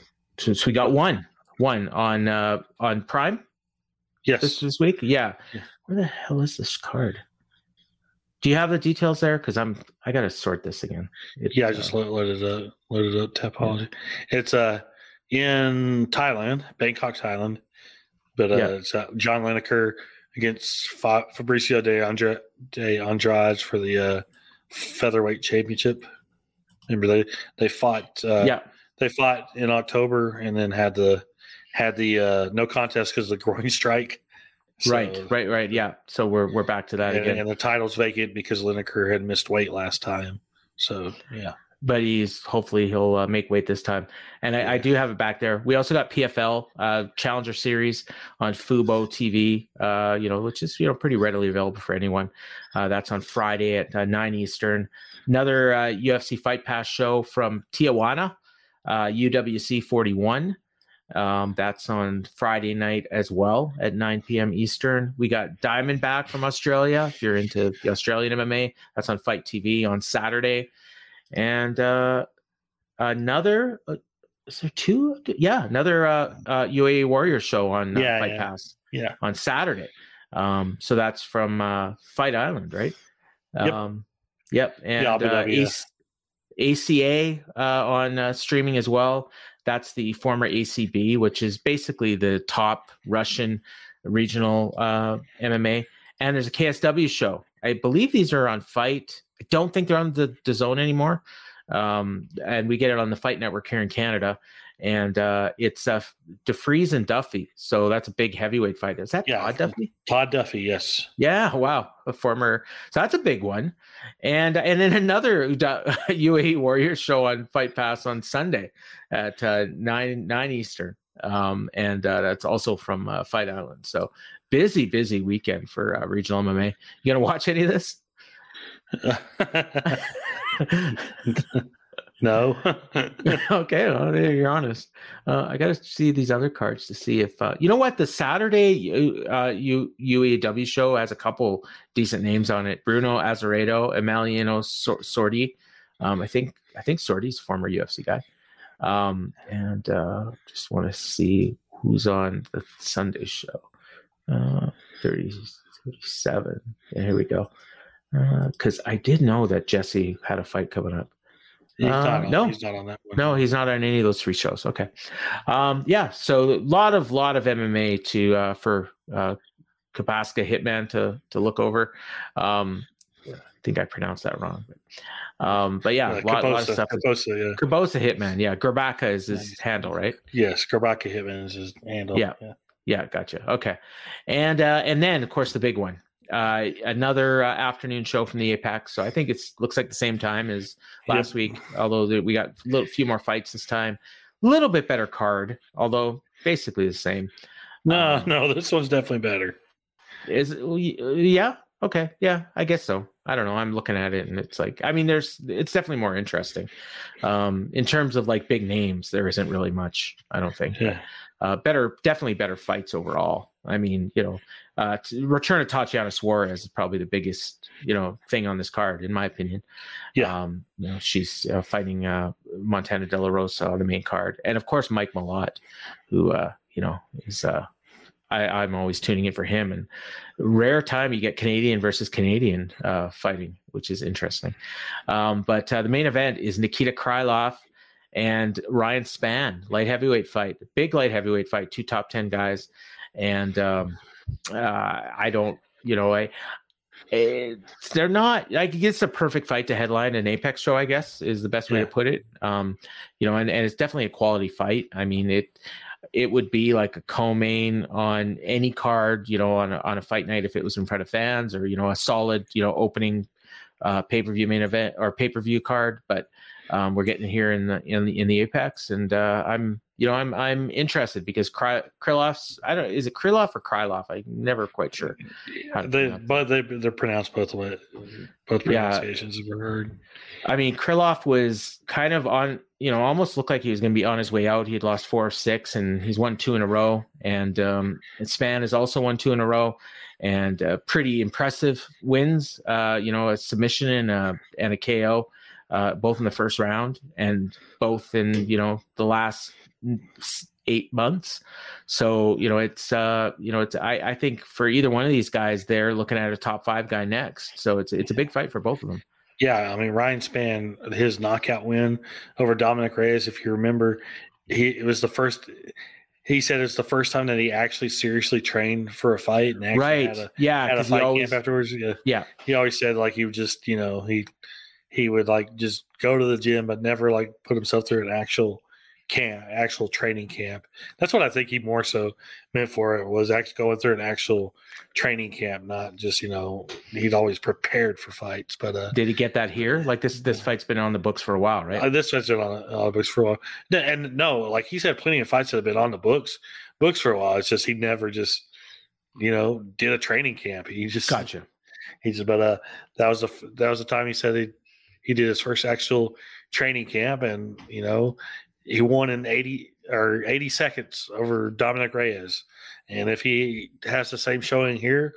we got one on Prime. Yes, this week. Yeah. Where the hell is this card? Do you have the details there? Because I gotta sort this again. I just loaded up. Tapology. Yeah. It's in Thailand, Bangkok, Thailand. But it's John Lineker against Fabricio de Andrade for the featherweight championship. Remember they fought. They fought in October and then had the no contest because of the groin strike. So, right. Yeah. So we're back to that again. And the title's vacant because Lineker had missed weight last time. So yeah. But hopefully he'll make weight this time. And I do have it back there. We also got PFL Challenger Series on Fubo TV, which is pretty readily available for anyone. That's on Friday at 9 Eastern. Another UFC Fight Pass show from Tijuana, UWC 41. That's on Friday night as well at 9 p.m. Eastern. We got Diamondback from Australia. If you're into the Australian MMA, that's on Fight TV on Saturday. And is there two? Yeah, another UAE Warrior show on Fight Pass on Saturday. So that's from Fight Island, right? Yep. And ACA on streaming as well. That's the former ACB, which is basically the top Russian regional MMA. And there's a KSW show. I believe these are on Fight. I don't think they're on the DAZN anymore. And we get it on the Fight Network here in Canada. And it's DeFries and Duffy. So that's a big heavyweight fight. Is that Todd Duffy? Todd Duffy, yes. Yeah, wow. A former. So that's a big one. And then another UAE Warriors show on Fight Pass on Sunday at 9 Eastern. And that's also from Fight Island. So busy weekend for regional MMA. You going to watch any of this? No. Okay, well, you're honest. I got to see these other cards to see if you know what the Saturday UAW show has a couple decent names on it. Bruno Azeredo, Emiliano Sordi. I think Sordi's former UFC guy. And just want to see who's on the Sunday show. 37. Yeah, here we go. Because I did know that Jesse had a fight coming up. He's not on that one. No, he's not on any of those three shows. Okay. So a lot of MMA to for Kabaska Hitman to look over. I think I pronounced that wrong. But lot of stuff. Kabosa Hitman. Yeah. Gerbaka is his handle, right? Yes. Gerbaka Hitman is his handle. Yeah. Gotcha. Okay. And then, of course, the big one. Another afternoon show from the Apex. So I think it looks like the same time as last week, although we got a few more fights this time. A little bit better card, although basically the same. No, this one's definitely better. Is Okay. Yeah, I guess so. I don't know. I'm looking at it and it's like, I mean, it's definitely more interesting. In terms of like big names, there isn't really much, I don't think. Yeah. Definitely better fights overall. I mean, return of Tatiana Suarez is probably the biggest, thing on this card, in my opinion. Yeah. She's fighting Montana De La Rosa on the main card. And of course, Mike Malott, who, is, I'm always tuning in for him, and rare time you get Canadian versus Canadian fighting, which is interesting. But the main event is Nikita Krylov and Ryan Spann, light heavyweight fight, big light heavyweight fight, two top 10 guys. And they're not, I guess, a perfect fight to headline an Apex show, I guess, is the best way to put it. And it's definitely a quality fight. I mean, it would be like a co-main on any card, on a fight night if it was in front of fans, or, a solid, opening pay-per-view main event or pay-per-view card. But we're getting here in the Apex, and I'm interested because Krylov's, I don't, is it Krylov or Krylov? I'm never quite sure. They're pronounced both ways. Both pronunciations have been heard. I mean, Krylov was kind of on, almost looked like he was going to be on his way out. He had lost 4 of 6, and he's won 2 in a row. And Spann has also won 2 in a row, and pretty impressive wins. A submission and a KO, both in the first round, and both in the last 8 months. So I think for either one of these guys, they're looking at a top 5 guy next. So it's a big fight for both of them. Yeah, I mean, Ryan Spann, his knockout win over Dominic Reyes, if you remember, he said it's the first time that he actually seriously trained for a fight, and actually had a fight camp afterwards. Yeah. He always said like he would just he would like just go to the gym, but never like put himself through an actual camp, actual training camp. That's what I think he more so meant for it, was actually going through an actual training camp, not just he'd always prepared for fights. But did he get that here? Like this fight's been on the books for a while, right? This fight's been on the books for a while, and no, like he said, plenty of fights that have been on the books for a while. It's just he never just did a training camp. He just gotcha. He just but that was the time he said he did his first actual training camp, and he won in 80 seconds over Dominic Reyes. And if he has the same showing here,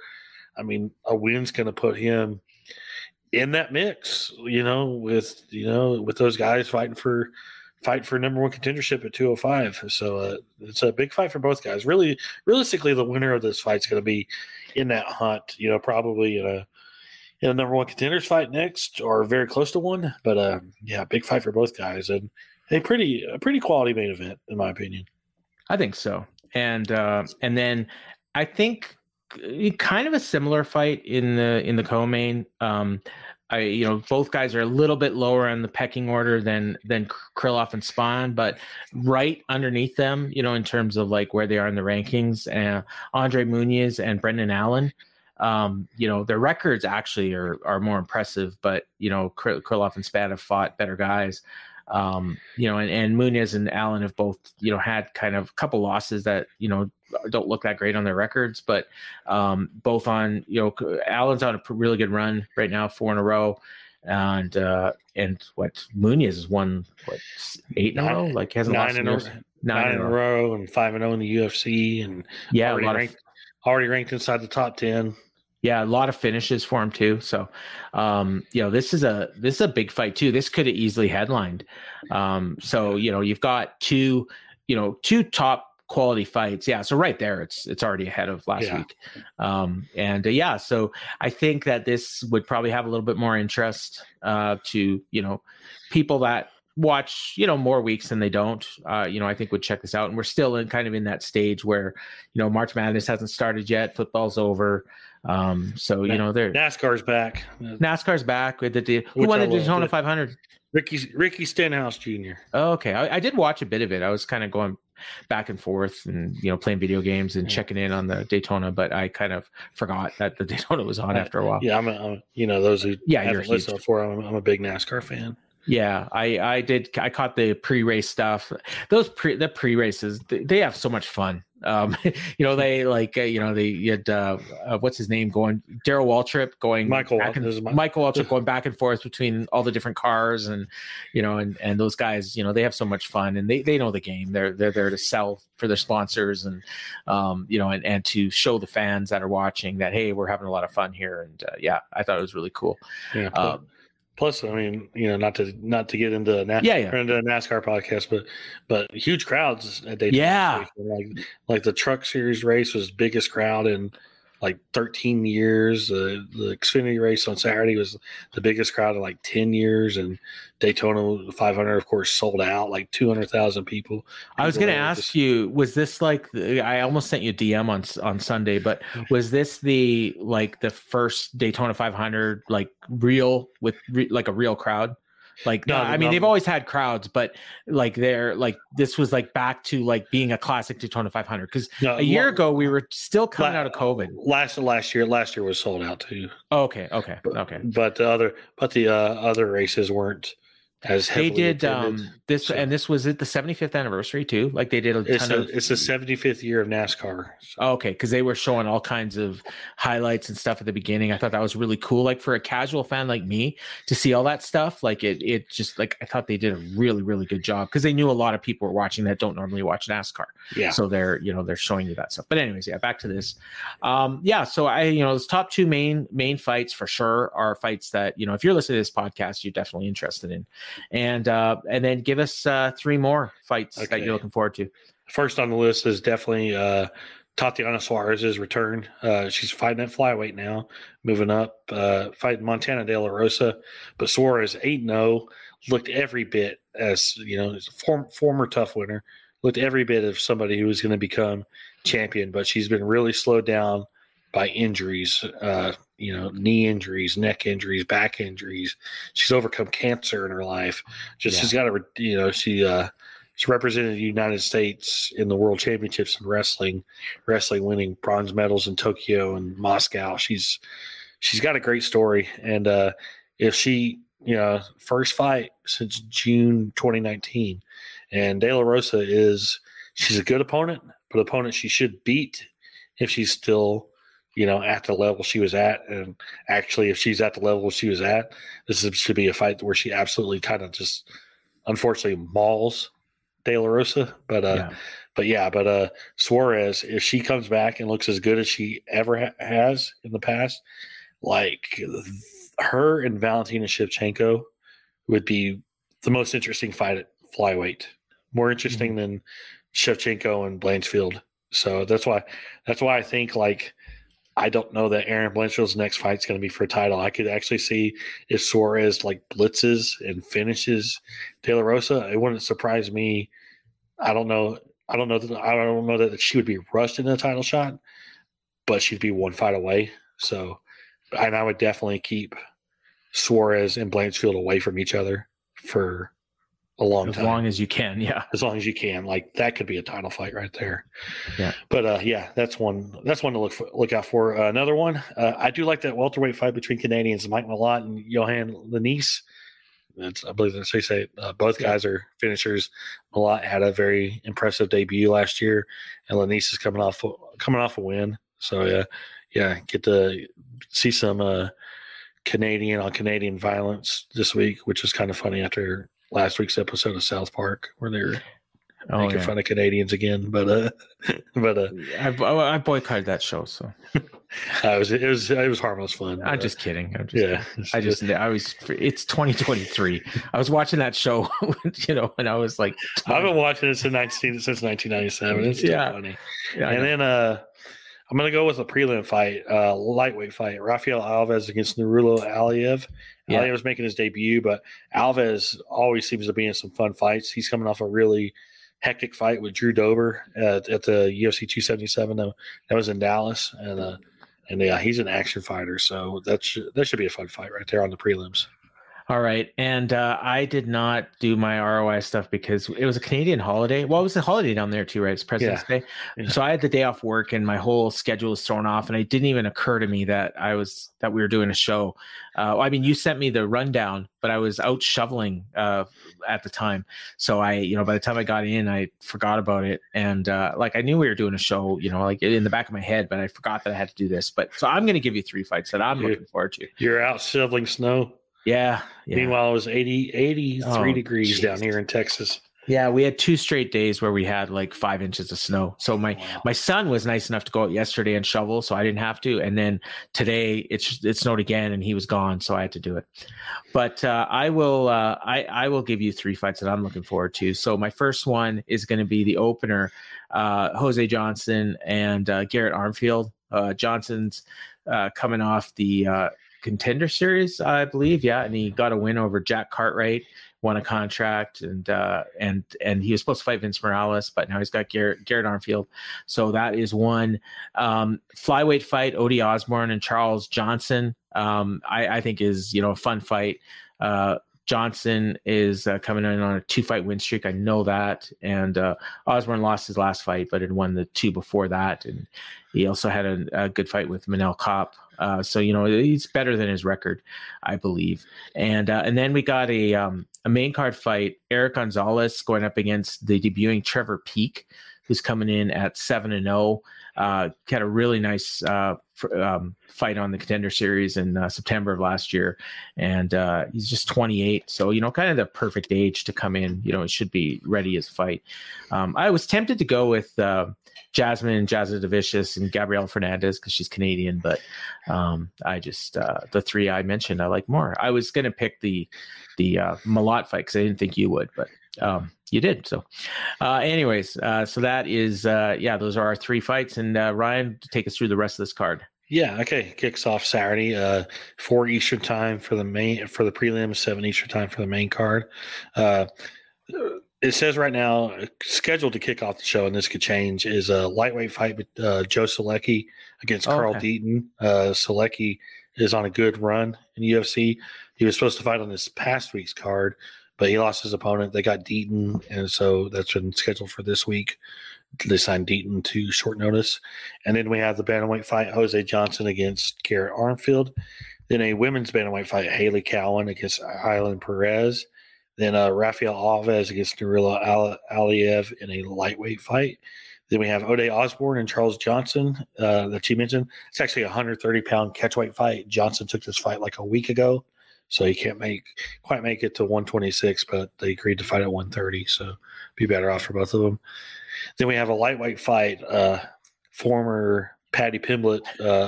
I mean, a win's going to put him in that mix, with those guys fighting for number one contendership at 205. So it's a big fight for both guys. Really, realistically, the winner of this fight's going to be in that hunt, probably in a number one contenders fight next, or very close to one. But big fight for both guys. And A pretty quality main event, in my opinion. I think so. And then I think kind of a similar fight in the co-main. Both guys are a little bit lower on the pecking order than Krylov and Spann, but right underneath them, in terms of like where they are in the rankings, Andre Muniz and Brendan Allen. Their records actually are more impressive, but Krylov and Spann have fought better guys. And Muniz and Allen have both, had kind of a couple losses that, don't look that great on their records, but both on, Allen's on a really good run right now, 4 in a row. And Muniz has won, 8 in a row? Like hasn't lost in a row. 9 in a row, and 5-0 in the UFC, and already ranked inside the top 10. Yeah, a lot of finishes for him too. So, this is a big fight too. This could have easily headlined. You've got two top quality fights. Yeah, so right there, it's already ahead of last week. So I think that this would probably have a little bit more interest to people that watch more weeks than they don't. I think would check this out. And we're still in that stage where March Madness hasn't started yet. Football's over. NASCAR's back with who won the Daytona 500? Ricky Stenhouse Jr. Oh, okay. I did watch a bit of it. I was kind of going back and forth and playing video games and checking in on the Daytona, but I kind of forgot that the Daytona was on after a while. Yeah, haven't listened before, I'm a big NASCAR fan. Yeah, I caught the pre-race stuff. The pre-races, they have so much fun. You had what's his name going? Darryl Waltrip going Michael Waltrip going back and forth between all the different cars, and you know, and those guys, you know, they have so much fun, and they know the game. They're there to sell for their sponsors, and you know, and to show the fans that are watching that, hey, we're having a lot of fun here, and yeah, I thought it was really cool. Yeah, plus, I mean, you know, not to get into NASCAR, into a NASCAR podcast, but huge crowds at Daytona. Yeah, like the Truck Series race was the biggest crowd in like 13 years. The Xfinity race on Saturday was the biggest crowd in like 10 years, and Daytona 500, of course, sold out, like 200,000 people. I was going to ask you, was this like I almost sent you a DM on Sunday, but was this the first Daytona 500 like real with like a real crowd? Like, no, I mean, they've always had crowds, but like they're like, this was like back to like being a classic Daytona 500. Because a year ago, we were still coming out of COVID. Last year was sold out too. Okay. But the other races weren't as heavily attended. This was at the 75th anniversary too. Like they did it's the 75th year of NASCAR. So. Oh, okay, because they were showing all kinds of highlights and stuff at the beginning. I thought that was really cool. Like for a casual fan like me to see all that stuff, like it just like I thought they did a really really good job because they knew a lot of people were watching that don't normally watch NASCAR. Yeah. So they're showing you that stuff. But anyways, yeah, back to this. So those top two main fights for sure are fights that if you're listening to this podcast, you're definitely interested in. And then give us three more fights that you're looking forward to. First on the list is definitely Tatiana Suarez's return. She's fighting at flyweight now, moving up, fighting Montana De La Rosa. But Suarez 8-0, looked every bit as former tough winner, looked every bit of somebody who was going to become champion. But she's been really slowed down by injuries, knee injuries, neck injuries, back injuries. She's overcome cancer in her life. She's got to, she represented the United States in the World Championships in wrestling winning bronze medals in Tokyo and Moscow. She's got a great story. And if she, first fight since June 2019, and De La Rosa she's a good opponent, but opponent she should beat if she's still at the level she was at. And actually, if she's at the level she was at, should be a fight where she absolutely kind of just, unfortunately, mauls De La Rosa. But Suarez, if she comes back and looks as good as she ever has in the past, like her and Valentina Shevchenko would be the most interesting fight at flyweight, more interesting than Shevchenko and Blanchfield. So that's why I think I don't know that Erin Blanchfield's next fight's going to be for a title. I could actually see if Suarez blitzes and finishes De La Rosa, it wouldn't surprise me. I don't know that she would be rushed into the title shot, but she'd be one fight away. So, and I would definitely keep Suarez and Blanchfield away from each other for a long time. As long as you can, yeah. As long as you can, that could be a title fight right there. Yeah. But that's one. That's one to look out for. Another one. I do like that welterweight fight between Canadians Mike Malott and Johan Lenisse. I believe that's how you say it. Both guys are finishers. Malott had a very impressive debut last year, and Lenisse is coming off a win. So get to see some Canadian on Canadian violence this week, which is kind of funny after last week's episode of South Park where they were making fun of Canadians again, but I boycotted that show. So it was harmless fun. I'm just kidding. It's 2023. I was watching that show, and I was like, I've been watching it since 1997. It's funny. Yeah, and then, I'm going to go with a prelim fight, lightweight fight. Rafael Alves against Nurulo Aliyev. Yeah. Aliyev was making his debut, but Alves always seems to be in some fun fights. He's coming off a really hectic fight with Drew Dober at the UFC 277. That was in Dallas, and he's an action fighter, so that should be a fun fight right there on the prelims. All right. And I did not do my ROI stuff because it was a Canadian holiday. Well, it was a holiday down there too, right? It's President's Day. Yeah. So I had the day off work and my whole schedule was thrown off, and it didn't even occur to me that we were doing a show. I mean, you sent me the rundown, but I was out shoveling at the time. So by the time I got in, I forgot about it. And I knew we were doing a show, in the back of my head, but I forgot that I had to do this. But so I'm going to give you 3 fights that I'm looking forward to. You're out shoveling snow. Yeah. Meanwhile, it was 83 degrees down here in Texas. Yeah, we had 2 straight days where we had 5 inches of snow. So my son was nice enough to go out yesterday and shovel, so I didn't have to. And then today it snowed again, and he was gone, so I had to do it. But I will give you 3 fights that I'm looking forward to. So my first one is going to be the opener, Jose Johnson and Garrett Armfield. Johnson's coming off the Contender Series, I believe. Yeah. And he got a win over Jack Cartwright, won a contract, and he was supposed to fight Vince Morales, but now he's got Garrett Armfield. So that is one. Flyweight fight, Odie Osborne and Charles Johnson, I think is, a fun fight. Johnson is coming in on a 2-fight win streak. I know that. And Osborne lost his last fight, but had won the 2 before that. And he also had a good fight with Manel Kopp. So he's better than his record, I believe. And then we got a main card fight, Eric Gonzalez going up against the debuting Trevor Peak, who's coming in at 7-0. Had a really nice fight on the Contender Series in September of last year. And he's just 28. So, kind of the perfect age to come in. It should be ready as a fight. I was tempted to go with Jazza DeVicious and Gabrielle Fernandez because she's Canadian, but I just the 3 I mentioned I like more. I was going to pick the Malat fight because I didn't think you would, but you did. So so that is those are our 3 fights. And Ryan, take us through the rest of this card. Yeah, okay. Kicks off Saturday, 4 Eastern time for the prelims, 7 Eastern time for the main card. It says right now, scheduled to kick off the show, and this could change, is a lightweight fight with Joe Selecki against Carl Deaton. Selecki is on a good run in UFC. He was supposed to fight on this past week's card, but he lost his opponent. They got Deaton, and so that's been scheduled for this week. They signed Deaton to short notice. And then we have the bantamweight fight, Jose Johnson against Garrett Armfield. Then a women's bantamweight fight, Haley Cowan against Island Perez. Then Rafael Alves against Nurullah Aliyev in a lightweight fight. Then we have Odie Osborne and Charles Johnson that you mentioned. It's actually a 130-pound catchweight fight. Johnson took this fight like a week ago, so he can't quite make it to 126, but they agreed to fight at 130, so be better off for both of them. Then we have a lightweight fight, former Paddy Pimblett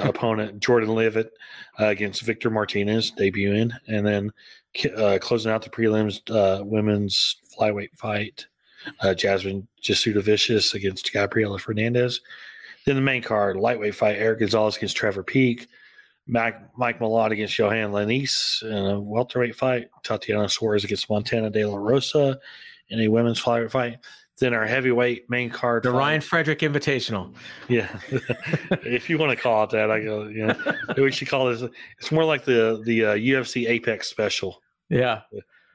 opponent Jordan Leavitt against Victor Martinez, debuting. And then closing out the prelims, women's flyweight fight, Jasmine Jesuda-Vicious against Gabriela Fernandez. Then the main card, lightweight fight, Eric Gonzalez against Trevor Peak, Mike Malat against Johan Lenise, and a welterweight fight, Tatiana Suarez against Montana De La Rosa in a women's flyweight fight. Then our heavyweight main card, the fight, Ryan Frederick Invitational. Yeah, if you want to call it that, I go. We should call this. It's more like the UFC Apex special. Yeah,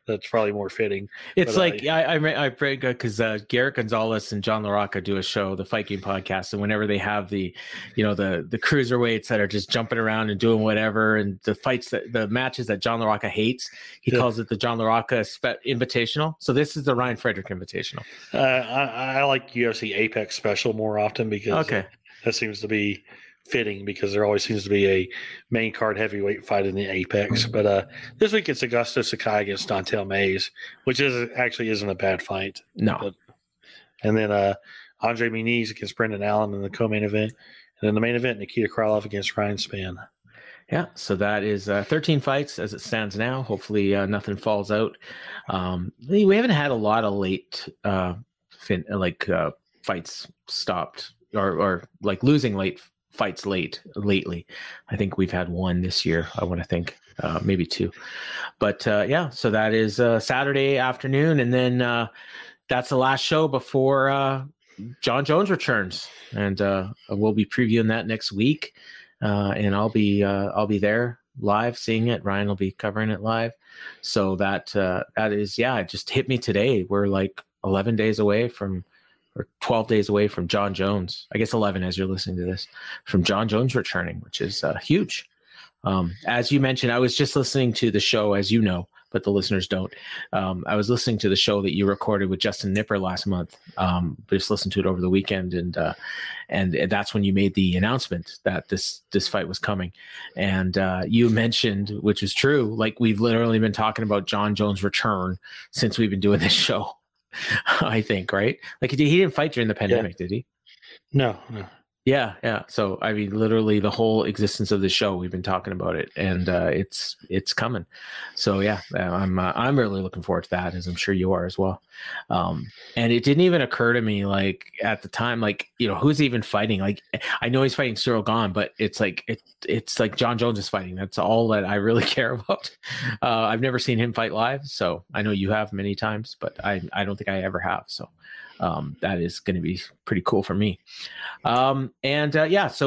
that's probably more fitting. It's I break because Garrett Gonzalez and John LaRocca do a show, the Fight Game Podcast, and whenever they have the cruiserweights that are just jumping around and doing whatever, and the fights the matches that John LaRocca hates, he calls it the John LaRocca Invitational. So this is the Ryan Frederick Invitational. I like UFC Apex Special more often because that seems to be fitting, because there always seems to be a main card heavyweight fight in the Apex. But this week it's Augusto Sakai against Dontel Mays, which isn't a bad fight. No. And then Andre Muniz against Brendan Allen in the co-main event. And then the main event, Nikita Krylov against Ryan Spann. Yeah, so that is 13 fights as it stands now. Hopefully nothing falls out. We haven't had a lot of late fights stopped or losing late fights lately. I think we've had one this year, I want to think, maybe 2, but so that is Saturday afternoon, and then that's the last show before John Jones returns, and we'll be previewing that next week, and I'll be there live, seeing it. Ryan will be covering it live. So that is, yeah, it just hit me today. We're like 11 days away from, or 12 days away from John Jones. I guess 11 as you're listening to this, from John Jones returning, which is huge. As you mentioned, I was just listening to the show, as you know, but the listeners don't. I was listening to the show that you recorded with Justin Nipper last month. Just listened to it over the weekend, and that's when you made the announcement that this fight was coming. And you mentioned, which is true, like we've literally been talking about John Jones' return since we've been doing this show. I think, right? Like he didn't fight during the pandemic, yeah. Did he? No. Yeah. So I mean, literally the whole existence of the show, we've been talking about it, and it's coming. So yeah, I'm really looking forward to that, as I'm sure you are as well. And it didn't even occur to me, like at the time, like, you know, who's even fighting? Like, I know he's fighting Cyril Gane, but it's like it's like John Jones is fighting. That's all that I really care about. I've never seen him fight live, so I know you have many times, but I don't think I ever have. So. That is going to be pretty cool for me. So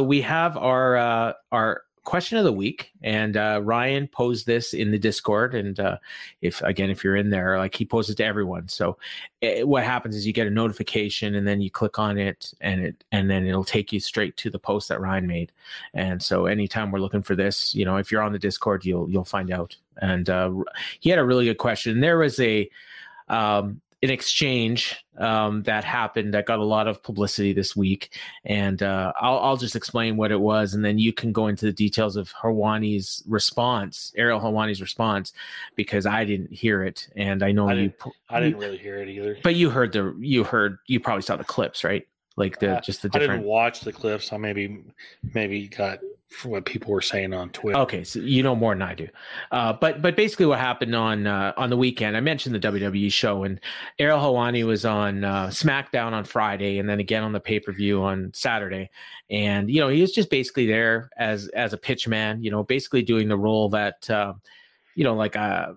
we have our question of the week, and Ryan posed this in the Discord. And if you're in there, like he posed it to everyone. So what happens is you get a notification, and then you click on it, and then it'll take you straight to the post that Ryan made. And so anytime we're looking for this, you know, if you're on the Discord, you'll find out. And he had a really good question. There was an exchange that happened that got a lot of publicity this week, and I'll just explain what it was, and then you can go into the details of Ariel Helwani's response, because I didn't hear it, and I know I didn't really hear it either. But you probably saw the clips, right? Like just the different. I didn't watch the clips. I maybe got what people were saying on Twitter. Okay, so you know more than I do. But basically what happened on the weekend, I mentioned the WWE show, and Ariel Helwani was on SmackDown on Friday, and then again on the pay-per-view on Saturday. And, you know, he was just basically there as a pitch man, you know, basically doing the role that, you know, like, I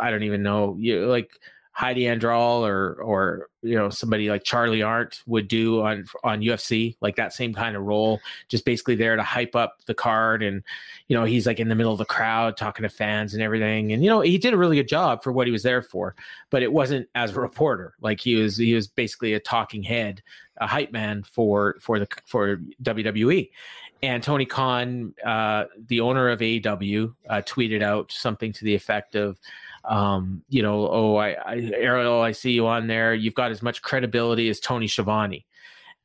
don't even know, you like Heidi Andral or you know, somebody like Charlie Arndt would do on UFC, like that same kind of role, just basically there to hype up the card. And, you know, he's like in the middle of the crowd talking to fans and everything. And, you know, he did a really good job for what he was there for, but it wasn't as a reporter. Like he was basically a talking head, a hype man for WWE. And Tony Khan, the owner of AEW, tweeted out something to the effect of, you know, oh, Ariel, I see you on there. You've got as much credibility as Tony Schiavone.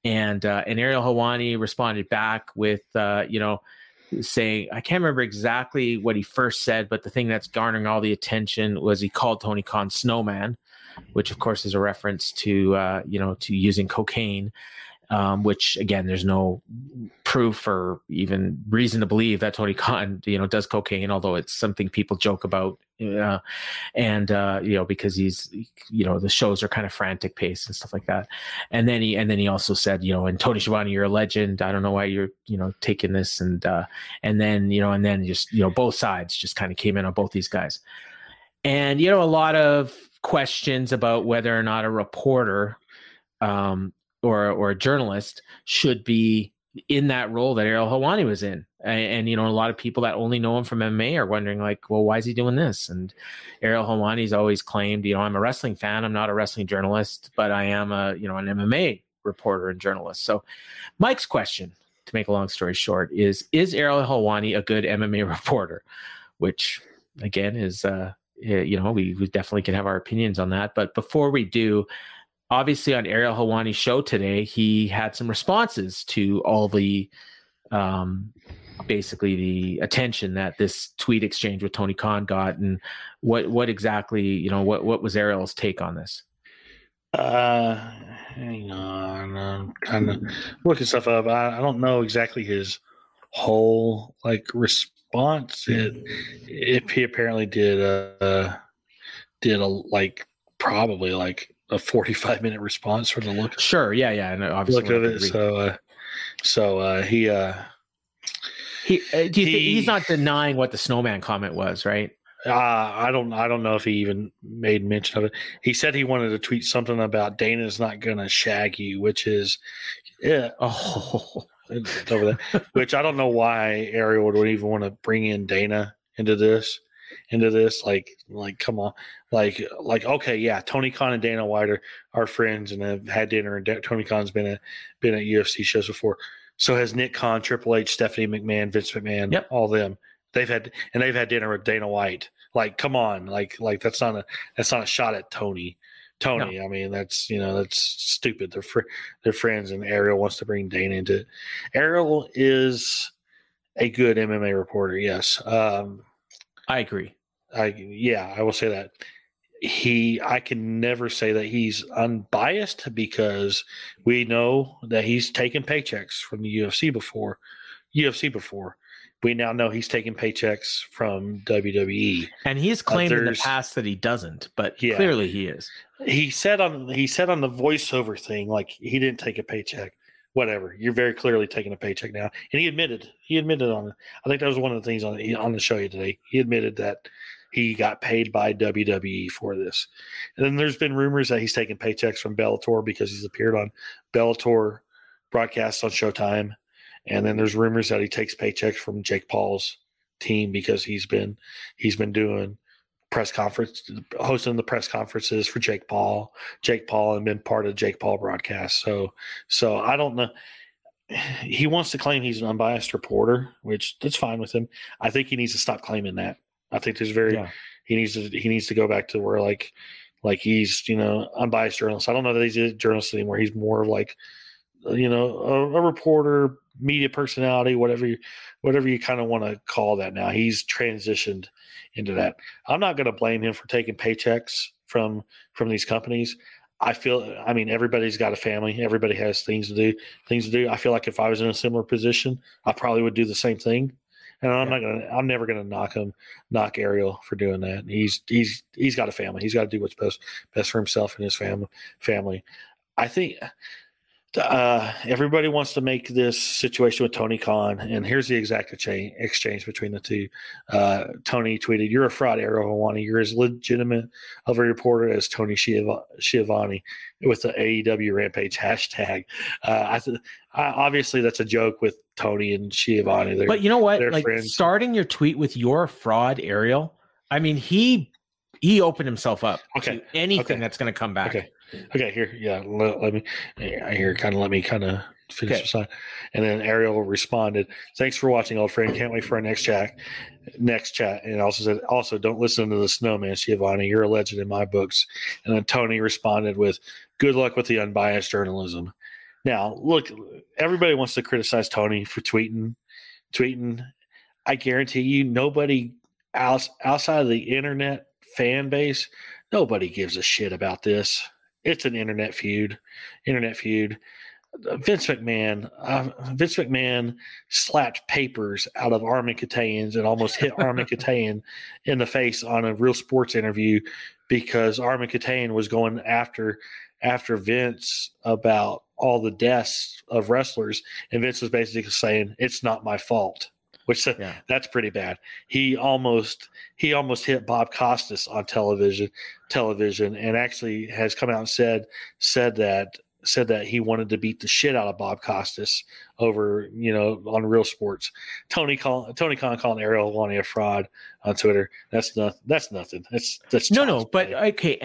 And Ariel Helwani responded back with, you know, saying, I can't remember exactly what he first said, but the thing that's garnering all the attention was he called Tony Khan Snowman, which of course is a reference to, you know, to using cocaine. Which again, there's no proof or even reason to believe that Tony Khan, you know, does cocaine, although it's something people joke about, and you know, because he's, you know, the shows are kind of frantic pace and stuff like that. And then he also said, you know, and Tony Schiavone, you're a legend. I don't know why you're, you know, taking this. And then just, you know, both sides just kind of came in on both these guys. And, you know, a lot of questions about whether or not a reporter, or a journalist should be in that role that Ariel Helwani was in. And, you know, a lot of people that only know him from MMA are wondering, like, well, why is he doing this? And Ariel Helwani's always claimed, you know, I'm a wrestling fan. I'm not a wrestling journalist, but I am an MMA reporter and journalist. So Mike's question, to make a long story short, is Ariel Helwani a good MMA reporter? Which, again, is, you know, we definitely can have our opinions on that. But before we do, obviously, on Ariel Helwani's show today, he had some responses to all the, basically the attention that this tweet exchange with Tony Khan got, and what exactly, you know, what was Ariel's take on this? Hang on, I'm kind of looking stuff up. I don't know exactly his whole like response. He apparently did a like probably like a 45-minute response from the look. Sure, yeah, and obviously look at it. So he. Do you think he's not denying what the snowman comment was, right? I don't know if he even made mention of it. He said he wanted to tweet something about Dana's not gonna shag you, which is, yeah. Oh, It's over there. Which I don't know why Ariel would even want to bring in Dana into this. Like, come on. Like, okay, yeah, Tony Khan and Dana White are friends and have had dinner, and Tony Khan's been at UFC shows before. So has Nick Khan, Triple H, Stephanie McMahon, Vince McMahon, yep. All them. They've had dinner with Dana White. Like, come on. Like that's not a shot at Tony. No. I mean, that's stupid. They're friends, and Ariel wants to bring Dana into it. Ariel is a good MMA reporter. Yes, I agree. I will say that. I can never say that he's unbiased, because we know that he's taken paychecks from the UFC before. We now know he's taking paychecks from WWE, and he's claimed in the past that he doesn't, but yeah, clearly he is. He said on the voiceover thing, like, he didn't take a paycheck. Whatever, you're very clearly taking a paycheck now, and he admitted on it. I think that was one of the things on the show today. He admitted that he got paid by WWE for this, and then there's been rumors that he's taking paychecks from Bellator because he's appeared on Bellator broadcasts on Showtime. And then there's rumors that he takes paychecks from Jake Paul's team because he's been doing press conference, hosting the press conferences for Jake Paul, and been part of Jake Paul broadcast. So I don't know. He wants to claim he's an unbiased reporter, which that's fine with him. I think he needs to stop claiming that. I think there's he needs to go back to where like he's, unbiased journalist. I don't know that he's a journalist anymore. He's more of like, a reporter, media personality, whatever you kind of want to call that now. He's transitioned into that. I'm not going to blame him for taking paychecks from these companies. I mean, everybody's got a family. Everybody has things to do. I feel like if I was in a similar position, I probably would do the same thing. And I'm never going to knock Ariel for doing that. He's got a family. He's got to do what's best for himself and his family. I think everybody wants to make this situation with Tony Khan, and here's the exact exchange between the two. Tony tweeted, "You're a fraud, Ariel Helwani. You're as legitimate of a reporter as Tony Schiavone," with the AEW Rampage hashtag. Obviously, that's a joke with Tony and Schiavone. But you know what? Like, friends. Starting your tweet with "You're a fraud, Ariel," I mean, he opened himself up to anything that's going to come back. Okay, here, yeah, let me finish this on. And then Ariel responded, "Thanks for watching, old friend. Can't wait for our next chat. And also said, "Also, don't listen to the snowman, Schiavone. You're a legend in my books." And then Tony responded with, "Good luck with the unbiased journalism." Now, look, everybody wants to criticize Tony for tweeting. I guarantee you, nobody else outside of the internet fan base, nobody gives a shit about this. It's an internet feud. Vince McMahon slapped papers out of Armin Katayan's and almost hit Armin Katayan in the face on a Real Sports interview because Armin Katayan was going after Vince about all the deaths of wrestlers, and Vince was basically saying, "It's not my fault." That's pretty bad. He almost hit Bob Costas on television, and actually has come out and said that he wanted to beat the shit out of Bob Costas over, on Real Sports. Tony Khan calling Ariel Helwani a fraud on Twitter. That's nothing. That's no. But okay,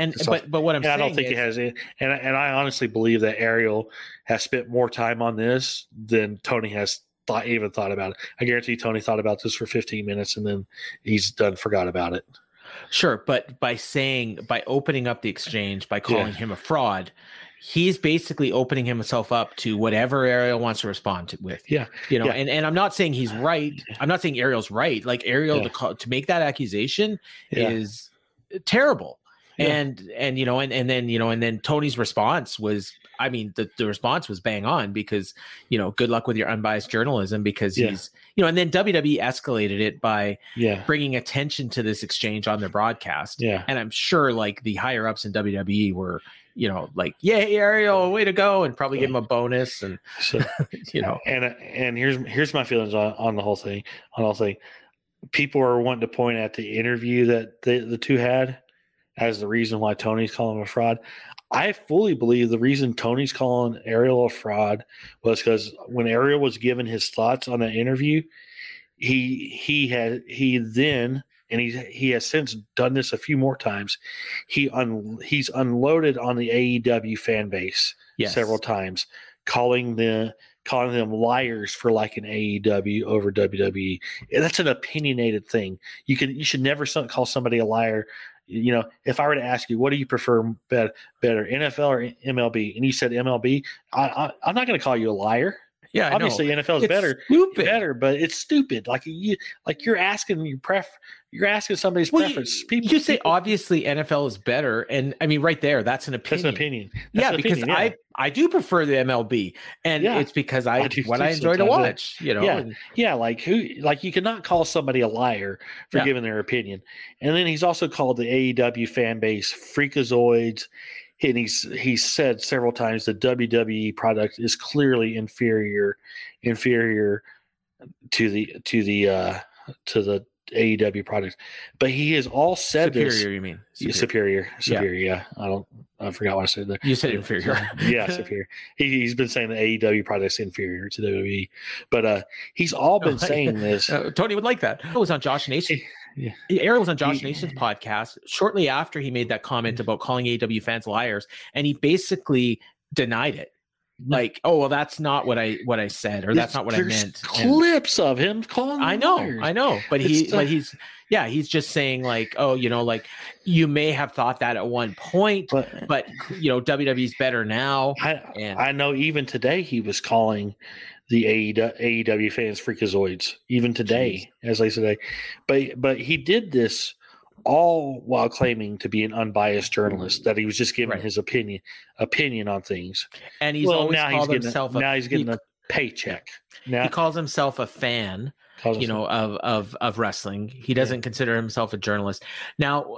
but what I'm saying, I don't think it has it. And I honestly believe that Ariel has spent more time on this than Tony has thought about it. I guarantee Tony thought about this for 15 minutes and then he's done, forgot about it. Sure. But by opening up the exchange, by calling him a fraud, he's basically opening himself up to whatever Ariel wants to respond to with. Yeah. And I'm not saying he's right. I'm not saying Ariel's right. Like, Ariel to make that accusation is terrible. Yeah. And then Tony's response was, I mean, the response was bang on, because, good luck with your unbiased journalism, because he's, and then WWE escalated it by bringing attention to this exchange on their broadcast. Yeah. And I'm sure, like, the higher ups in WWE were, like, "Yay, Ariel, way to go," and probably give him a bonus. And so, and here's my feelings on the whole thing. People are wanting to point at the interview that the two had. as the reason why Tony's calling him a fraud. I fully believe the reason Tony's calling Ariel a fraud was because when Ariel was given his thoughts on that interview, he has since done this a few more times. He's unloaded on the AEW fan base several times, calling them liars for liking AEW over WWE. That's an opinionated thing. You should never call somebody a liar. You know, if I were to ask you, what do you prefer better, NFL or MLB? And you said MLB, I'm not going to call you a liar. Yeah, obviously NFL is better, but it's stupid. You're asking somebody's preference. You say obviously NFL is better, and I mean right there, that's an opinion. That's an opinion. I do prefer the MLB, and it's because I enjoy to watch. You know, you cannot call somebody a liar for giving their opinion. And then he's also called the AEW fan base freakazoids. And he's said several times the WWE product is clearly inferior to the AEW product. But he has all said superior, this. Superior, you mean? Superior. Yeah. I forgot what I said there. You said inferior. Yeah, superior. He's been saying the AEW product's inferior to the WWE, but he's all been saying this. Tony would like that. I was on Josh Nation. Yeah. Ariel was on Josh Nation's podcast shortly after he made that comment about calling AEW fans liars, and he basically denied it. Like, oh well, that's not what I said, or that's not what I meant. Clips of him calling. I know, but he's just saying like, oh, you know, like you may have thought that at one point, but you know, WWE's better now. I know. Even today, he was calling the AEW fans freakazoids. Even today, as I said, but he did this all while claiming to be an unbiased journalist, that he was just giving his opinion on things. And he's now he's getting a paycheck. Now he calls himself a fan, of wrestling. He doesn't consider himself a journalist. Now,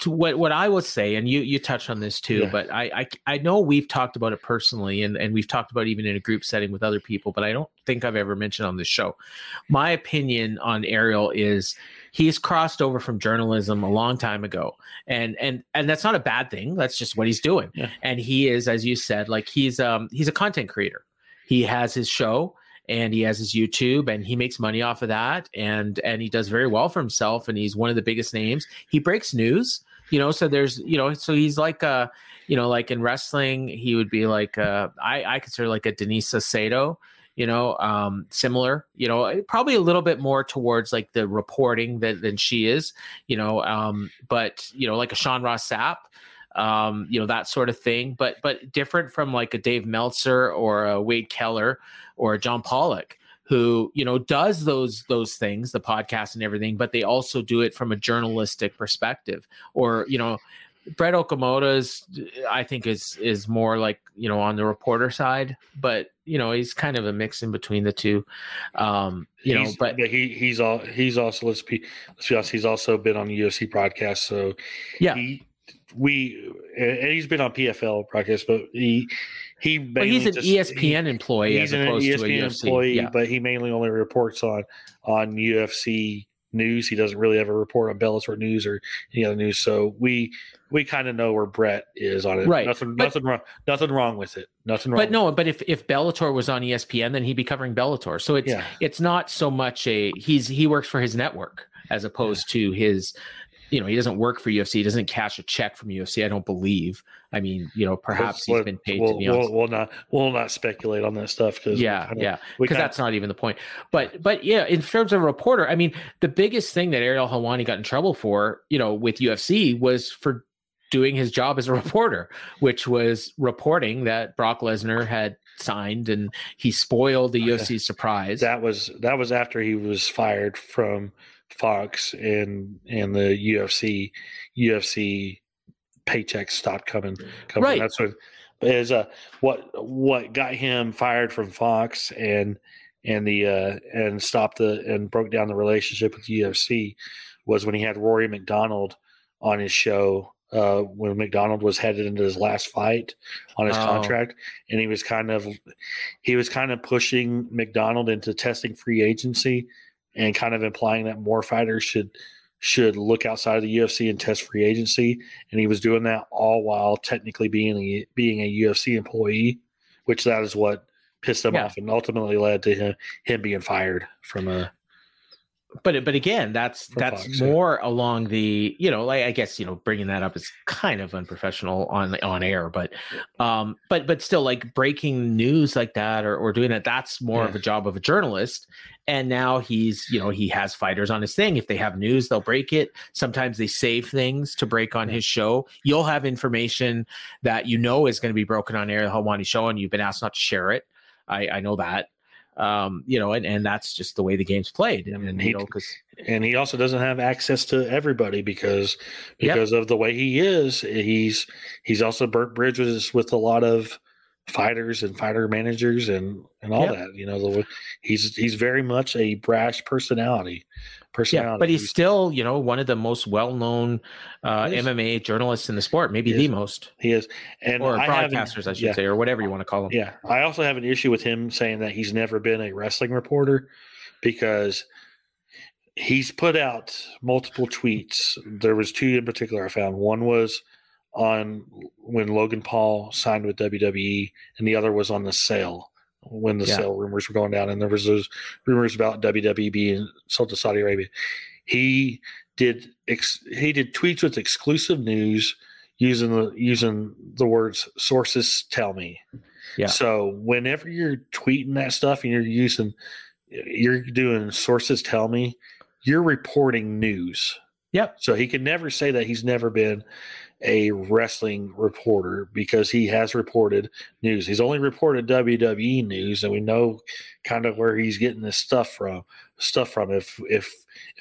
to what I will say, and you touched on this too, but I know we've talked about it personally, and we've talked about it even in a group setting with other people, but I don't think I've ever mentioned on this show. My opinion on Ariel is he's crossed over from journalism a long time ago, and that's not a bad thing. That's just what he's doing. Yeah. And he is, as you said, like he's a content creator. He has his show, and he has his YouTube, and he makes money off of that, and he does very well for himself, and he's one of the biggest names. He breaks news, you know, so there's, you know, so he's like you know, like in wrestling, he would be like I consider like a Denise Sato, you know, similar, you know, probably a little bit more towards like the reporting than she is, you know, but you know, like a Sean Ross Sapp, you know, that sort of thing, but different from like a Dave Meltzer or a Wade Keller or a John Pollock, who, you know, does those things, the podcast and everything, but they also do it from a journalistic perspective. Or, you know, Brett Okamoto's, I think, is more like, you know, on the reporter side, but you know, he's kind of a mix in between the two. He's also let's be honest, he's also been on the UFC broadcast, so yeah. He's been on PFL broadcast, but he's an ESPN employee as opposed to a UFC employee, but he mainly only reports on UFC news. He doesn't really ever report on Bellator news or any other news. So we kind of know where Brett is on it. Right. Nothing wrong with it. Nothing wrong. But no, but if Bellator was on ESPN, then he'd be covering Bellator. So it's not so much he works for his network as opposed to his. You know, he doesn't work for UFC. He doesn't cash a check from UFC, I don't believe. I mean, you know, perhaps he's been paid to be honest. We'll not speculate on that stuff because because that's not even the point. But yeah, in terms of a reporter, I mean, the biggest thing that Ariel Helwani got in trouble for, you know, with UFC was for doing his job as a reporter, which was reporting that Brock Lesnar had signed, and he spoiled the UFC surprise. That was after he was fired from Fox, and the UFC paychecks stopped coming. Right. That's what got him fired from Fox and broke down the relationship with the UFC was when he had Rory McDonald on his show when McDonald was headed into his last fight on his contract, and he was kind of pushing McDonald into testing free agency, and kind of implying that more fighters should should look outside of the UFC and test free agency. And he was doing that all while technically being a UFC employee, which that is what pissed him off and ultimately led to him being fired from a. But again, that's Fox, more along the, you know, like, I guess, you know, bringing that up is kind of unprofessional on air, but still, like, breaking news like that or doing that, that's more of a job of a journalist. And now he's, you know, he has fighters on his thing. If they have news, they'll break it. Sometimes they save things to break on his show. You'll have information that, you know, is going to be broken on air, Helwani's show, and you've been asked not to share it. I know that. You know, and that's just the way the game's played. And he, you know, and he also doesn't have access to everybody because of the way he is. He's also burnt bridges with a lot of fighters and fighter managers and all that. You know, he's very much a brash personality. Yeah, but he's still, you know, one of the most well-known MMA journalists in the sport, maybe the most. He is. Or broadcasters, I should say, or whatever you want to call them. Yeah. I also have an issue with him saying that he's never been a wrestling reporter, because he's put out multiple tweets. There was two in particular I found. One was on when Logan Paul signed with WWE, and the other was on the sale, when the sale rumors were going down, and there was those rumors about WWE being sold to Saudi Arabia. He did tweets with exclusive news using the words "sources tell me." Yeah. So whenever you're tweeting that stuff and you're doing "sources tell me," you're reporting news. Yep. So he can never say that he's never been a wrestling reporter, because he has reported news. He's only reported WWE news, and we know kind of where he's getting this stuff from. If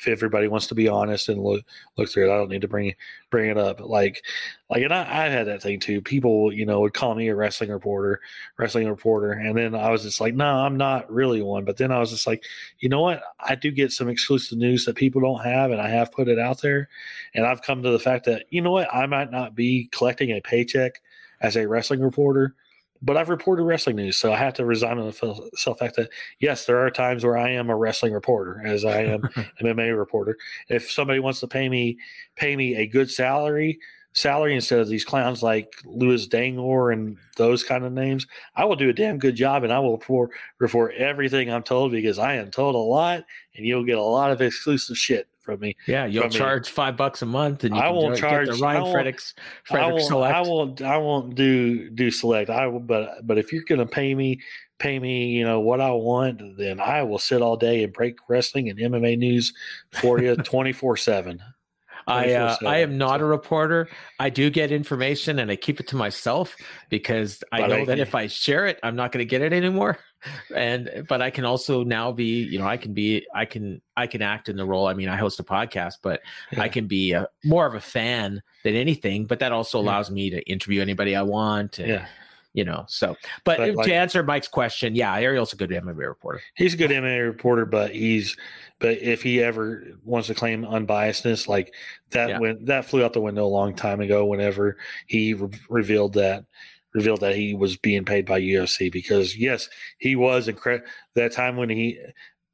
everybody wants to be honest and look through it, I don't need to bring it up. Like, and I had that thing too. People, you know, would call me a wrestling reporter. And then I was just like, no, I'm not really one. But then I was just like, you know what? I do get some exclusive news that people don't have, and I have put it out there. And I've come to the fact that, you know what? I might not be collecting a paycheck as a wrestling reporter, but I've reported wrestling news, so I have to resign to the fact that, yes, there are times where I am a wrestling reporter, as I am an MMA reporter. If somebody wants to pay me a good salary instead of these clowns like Louis Dangor and those kind of names, I will do a damn good job, and I will report everything I'm told, because I am told a lot, and you'll get a lot of exclusive shit from me. Yeah, you'll charge $5 a month, and I won't charge. Ryan Frederick Select. I won't do Select. I will, but if you're gonna pay me, you know what I want, then I will sit all day and break wrestling and MMA news for you 24/7. I am not a reporter. I do get information, and I keep it to myself, because I know that if I share it, I'm not going to get it anymore. But I can also now be, you know, I can act in the role. I mean, I host a podcast, but I can be more of a fan than anything. But that also allows me to interview anybody I want. And, you know, so, but to answer Mike's question, Ariel's a good MMA reporter. He's a good MMA reporter, but if he ever wants to claim unbiasedness, like that, that flew out the window a long time ago. Whenever he revealed that he was being paid by UFC, because yes, he was incredible. That time when he,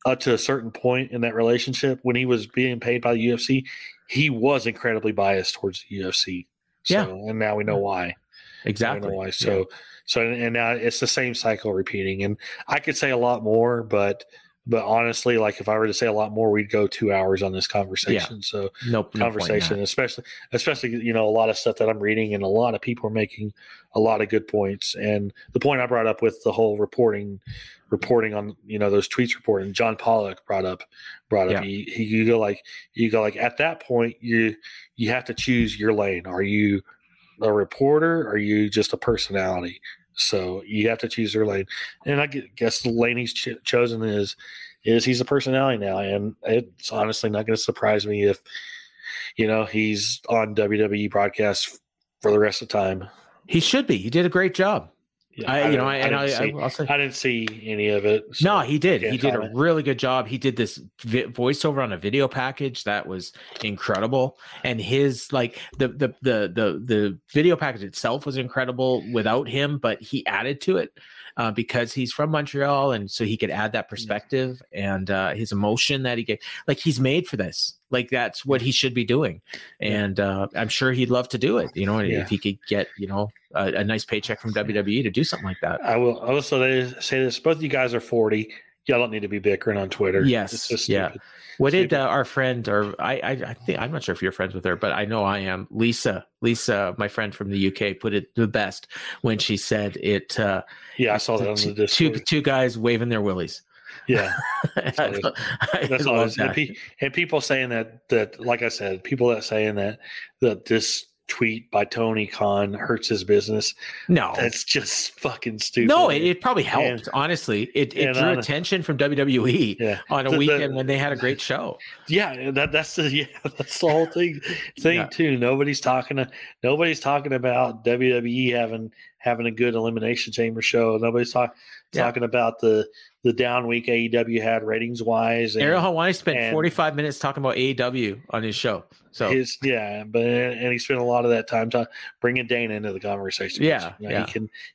up to a certain point in that relationship, when he was being paid by the UFC, he was incredibly biased towards the UFC. So, and now we know why. Exactly. Why. So, and now it's the same cycle repeating. And I could say a lot more, but honestly, like if I were to say a lot more, we'd go 2 hours on this conversation. Yeah. So, no point, especially, you know, a lot of stuff that I'm reading, and a lot of people are making a lot of good points. And the point I brought up with the whole reporting on, you know, those tweets reporting, John Pollock brought up. You go like at that point, you have to choose your lane. Are you a reporter, or are you just a personality? So you have to choose your lane, and I guess the lane he's chosen is he's a personality now, and it's honestly not going to surprise me if, you know, he's on WWE broadcasts for the rest of the time. He should be. He did a great job. Yeah, I didn't see any of it. So no, he did. He did a really good job. He did this voiceover on a video package that was incredible, and his like the video package itself was incredible without him, but he added to it. because he's from Montreal, and so he could add that perspective and his emotion that he gave. Like, he's made for this. Like, that's what he should be doing. And I'm sure he'd love to do it, you know, if he could get, you know, a nice paycheck from WWE to do something like that. I will also say this. Both of you guys are 40. Y'all don't need to be bickering on Twitter. Yes. Just what did our friend, or I think, I'm not sure if you're friends with her, but I know I am. Lisa, my friend from the UK, put it the best when she said it. I saw that on the Discord. Two guys waving their willies. Yeah, that's all. And people saying that, like I said, people that saying that this tweet by Tony Khan hurts his business. No, that's just fucking stupid. No, it probably helped. And, honestly, it drew attention from WWE on a weekend when they had a great show. Yeah, that's the whole thing too. Nobody's talking about WWE having a good Elimination Chamber show. Nobody's talking about the down week AEW had ratings wise. Ariel Helwani spent 45 minutes talking about AEW on his show. So he spent a lot of that time bringing Dana into the conversation. Yeah,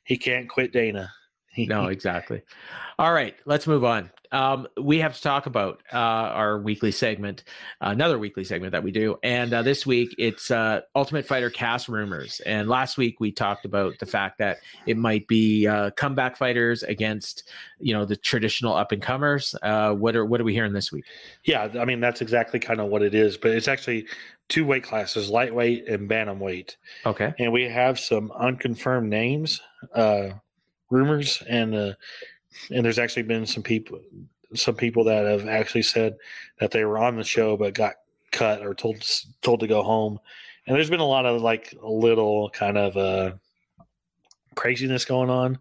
he can't quit Dana. No, exactly. All right, let's move on. We have to talk about our weekly segment, another weekly segment that we do. And this week it's Ultimate Fighter cast rumors. And last week we talked about the fact that it might be comeback fighters against, you know, the traditional up and comers. What are we hearing this week? Yeah, I mean, that's exactly kind of what it is, but it's actually two weight classes, lightweight and bantamweight. Okay. And we have some unconfirmed names, rumors, and there's actually been some people that have actually said that they were on the show but got cut or told to go home. And there's been a lot of like a little kind of craziness going on.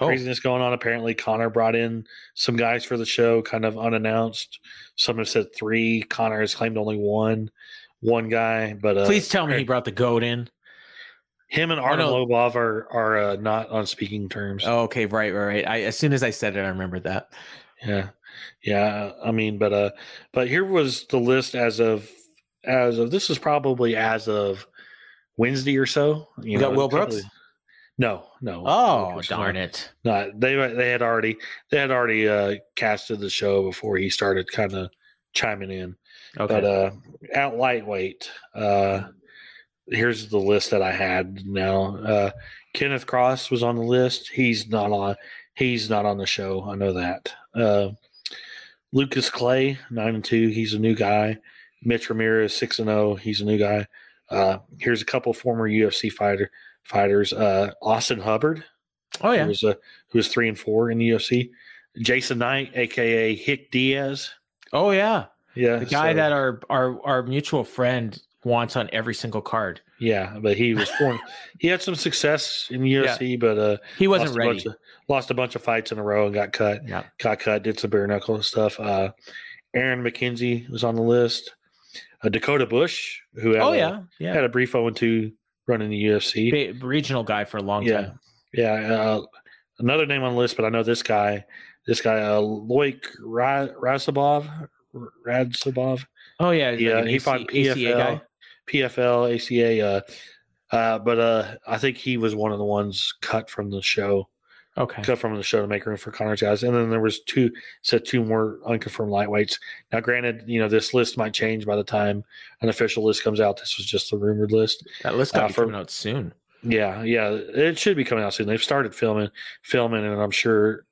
Apparently Connor brought in some guys for the show kind of unannounced. Some have said three. Connor has claimed only one guy. But please tell me he brought the GOAT in. Him and Artem Lobov are not on speaking terms. Oh, okay, right. As soon as I said it, I remembered that. Yeah. I mean, but here was the list as of this is probably as of Wednesday or so. You got Will Brooks? No. Oh, darn it! No, they had already casted the show before he started kind of chiming in. Okay. But at lightweight, here's the list that I had now. Kenneth Cross was on the list. He's not on the show. I know that. Lucas Clay, 9-2. He's a new guy. Mitch Ramirez, 6-0. He's a new guy. Here's a couple former UFC fighters. Austin Hubbard. Oh yeah. Who was 3-4 in the UFC. Jason Knight, aka Hick Diaz. Oh yeah. Yeah. The guy that our mutual friend wants on every single card. Yeah, but he was foreign. He had some success in the UFC, but he wasn't ready. Lost a bunch of fights in a row and got cut. Yeah. Did some bare knuckle stuff. Aaron McKenzie was on the list. Dakota Bush, who had had a brief 0-2 run in the UFC. Regional guy for a long time. Yeah. Another name on the list, but I know this guy Loic Radzibov. Oh yeah. He fought PFL guy. PFL, ACA, but I think he was one of the ones cut from the show. Okay. Cut from the show to make room for Connor's guys. And then there was two more unconfirmed lightweights. Now, granted, you know, this list might change by the time an official list comes out. This was just the rumored list. That list got coming out soon. Yeah. It should be coming out soon. They've started filming, and I'm sure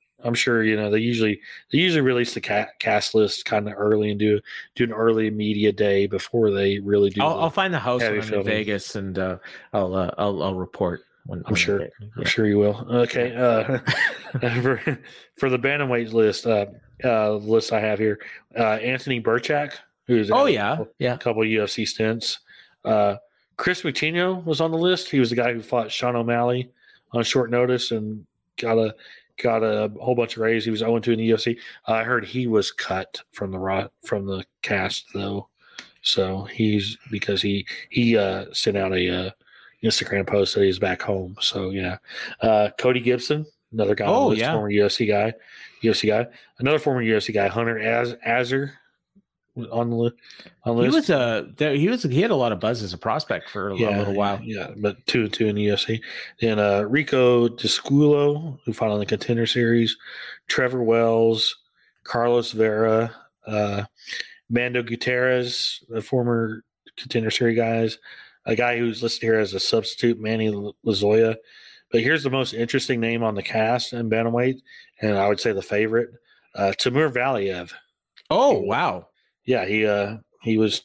you know they usually release the cast list kind of early and do an early media day before they really do. I'll find the house when I'm in Vegas and I'll report. I'm sure you will. Okay. For the bantamweight list, list I have here, Anthony Burchak, who's a couple UFC stints. Chris Moutinho was on the list. He was the guy who fought Sean O'Malley on short notice and got a whole bunch of raises. He was 0-2 in the UFC. I heard he was cut from the cast though. So because he sent out a Instagram post that he's back home. So yeah. Cody Gibson, another guy. Oh yeah, former UFC guy. Another former UFC guy. Hunter Azar on the list. He had a lot of buzz as a prospect for a little while. Yeah, but 2-2 in the UFC. Then Rico Desculo, who fought on the Contender Series, Trevor Wells, Carlos Vera, Mando Gutierrez, the former Contender Series guys, a guy who's listed here as a substitute, Manny Lozoya. But here's the most interesting name on the cast in bantamweight, and I would say the favorite, Timur Valiev. Oh, wow. Yeah, he was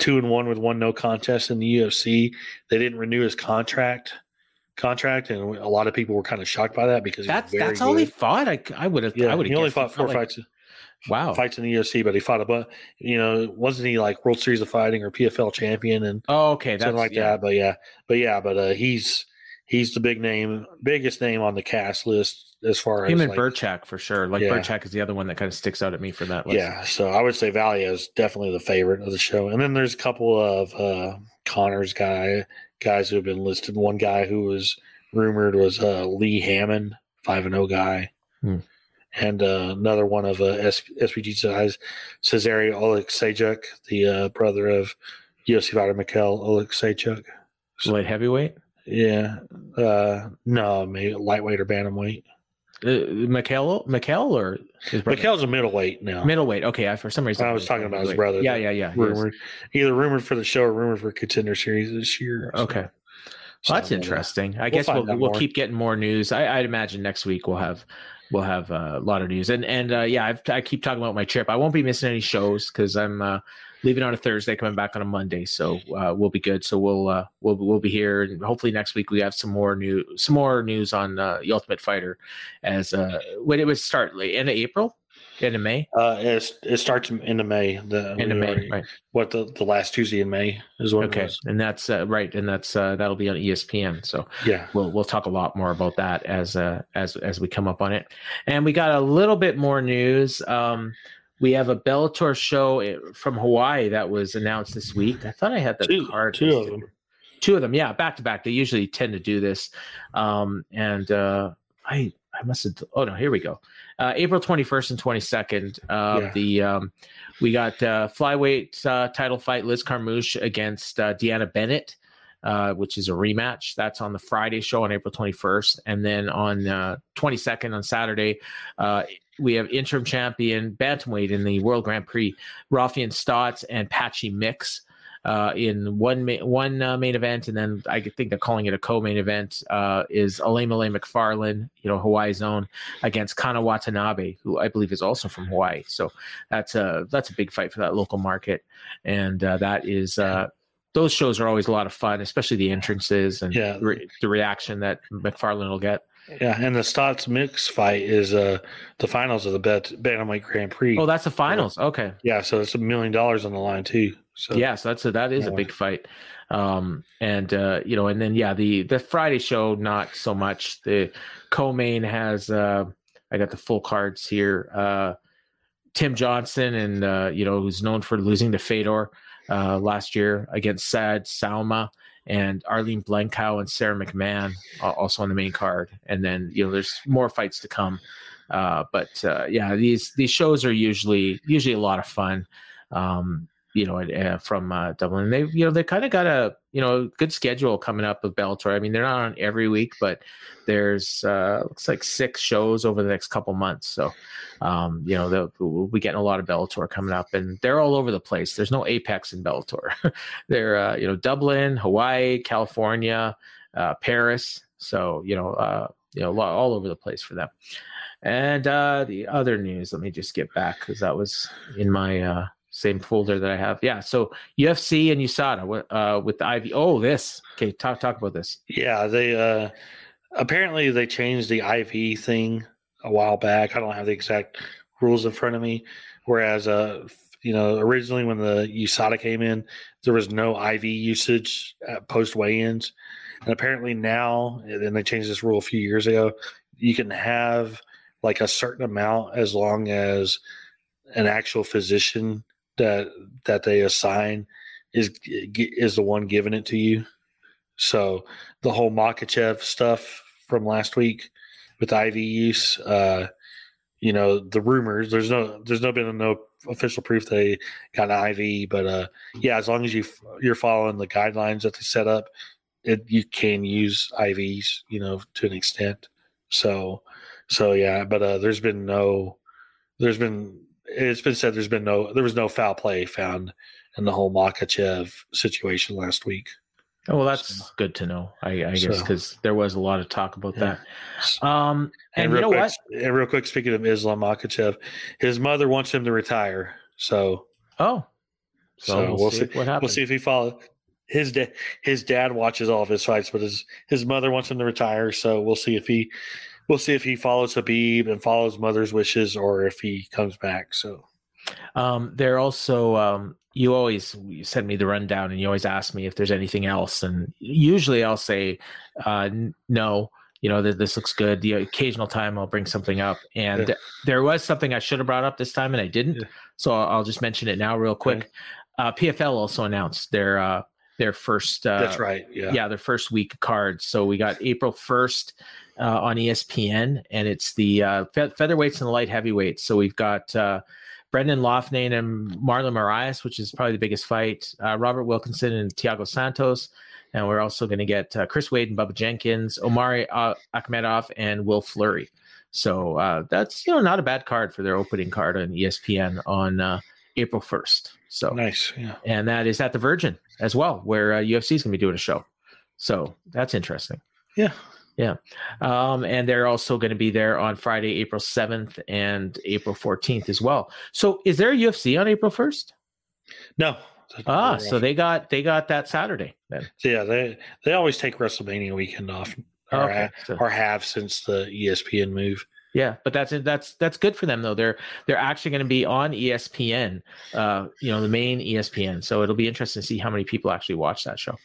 2-1 with one no contest in the UFC. They didn't renew his contract, and a lot of people were kind of shocked by that because that's all he fought. I would have. Yeah, he only fought four fights. Wow, fights in the UFC, but he fought wasn't he like World Series of Fighting or PFL champion and that? But he's the biggest name on the cast list as far as him and Burchak for sure. Burchak is the other one that kind of sticks out at me for that list. Yeah, so I would say Valia is definitely the favorite of the show, and then there's a couple of Connor's guys who have been listed. One guy who was rumored was Lee Hammond, 5-0 guy. Hmm. And another one of SPG's guys, Cesare Oleksaychuk, the brother of UFC fighter Mikhail Oleksaychuk. So, light heavyweight? Yeah. No, maybe lightweight or bantamweight. Mikhail or his brother? Mikhail's a middleweight now. Middleweight. Okay, for some reason. I was talking about his brother. Yeah. Rumored, either rumored for the show or rumored for Contender Series this year. Okay. So, well, that's interesting. I guess we'll keep getting more news. I'd imagine next week we'll have a lot of news. I keep talking about my trip. I won't be missing any shows because I'm leaving on a Thursday, coming back on a Monday. So we'll be good. So we'll be here, and hopefully next week we have some more news on the Ultimate Fighter as when it would start late end of April. End of May? It starts end of May. Right. What the last Tuesday in May is what it was. And that's right, and that's that'll be on ESPN. So we'll talk a lot more about that as we come up on it. And we got a little bit more news. We have a Bellator show from Hawaii that was announced this week. I thought I had the card. Two of them, yeah, back to back. They usually tend to do this, I must have. Oh no, here we go. April 21st and 22nd. We got flyweight title fight Liz Carmouche against Deanna Bennett, which is a rematch. That's on the Friday show on April 21st, and then on 22nd on Saturday, we have interim champion bantamweight in the World Grand Prix Rafian Stotts and Patchy Mix in one main event, and then I think they're calling it a co-main event, is Alemale McFarlane, Hawaii's own, against Kana Watanabe, who I believe is also from Hawaii. So that's a big fight for that local market, and that is those shows are always a lot of fun, especially the entrances and the reaction that McFarlane will get. Yeah, and the Stotts Mix fight is the finals of the Bantamweight Grand Prix. Oh, that's the finals. Okay. Yeah, so it's $1 million on the line too. So that is a big fight. The Friday show, not so much. The co-main has I got the full cards here. Tim Johnson and who's known for losing to Fedor last year against Saad Salma, and Arlene Blankow and Sarah McMahon also on the main card. And then, there's more fights to come. These shows are usually a lot of fun, from Dublin. And they kind of got a good schedule coming up of Bellator. I mean, they're not on every week, but there's looks like 6 shows over the next couple months. So, we'll be getting a lot of Bellator coming up, and they're all over the place. There's no Apex in Bellator. They're, Dublin, Hawaii, California, Paris. So, all over the place for them. And the other news, let me just get back because that was in my same folder that I have. Yeah. So UFC and USADA with the IV. Oh, this. Okay. Talk about this. Yeah. They apparently they changed the IV thing a while back. I don't have the exact rules in front of me. Whereas, originally when the USADA came in, there was no IV usage post weigh-ins. And apparently now, and they changed this rule a few years ago, you can have like a certain amount as long as an actual physician that they assign is the one giving it to you. So the whole Makachev stuff from last week with IV use, you know, the rumors. There's been no official proof they got an IV, but yeah, as long as you're following the guidelines that they set up, you can use IVs, you know, to an extent. So yeah, but there was no foul play found in the whole Makachev situation last week. Oh, well, that's good to know, I guess, because there was a lot of talk about that. And you know quick, what? And real quick, speaking of Islam Makhachev, his mother wants him to retire. So we'll see what happens. We'll see if he follows. His dad watches all of his fights, but his mother wants him to retire. So we'll see if he follows Habib and follows mother's wishes, or if he comes back. So they're also. You always send me the rundown, and you always ask me if there's anything else. And usually I'll say, no, you know, this looks good. The occasional time I'll bring something up. And there was something I should have brought up this time, and I didn't. Yeah. So I'll just mention it now real quick. Okay. PFL also announced their first that's right. Yeah, their first week of cards. So we got April 1st on ESPN, and it's the featherweights and the light heavyweights. So we've got Brendan Loughnane and Marlon Moraes, which is probably the biggest fight. Robert Wilkinson and Thiago Santos. And we're also going to get Chris Wade and Bubba Jenkins, Omari Akhmedov, and Will Fleury. So that's, you know, not a bad card for their opening card on ESPN on April 1st. So nice. Yeah. And that is at the Virgin as well, where UFC is going to be doing a show. So that's interesting. Yeah. Yeah. And they're also going to be there on Friday, April 7th and April 14th as well. So is there a UFC on April 1st? No. So they got that Saturday then. Yeah, they always take WrestleMania weekend off or have since the ESPN move. Yeah, but that's good for them though. They're actually going to be on ESPN, you know, the main ESPN. So it'll be interesting to see how many people actually watch that show.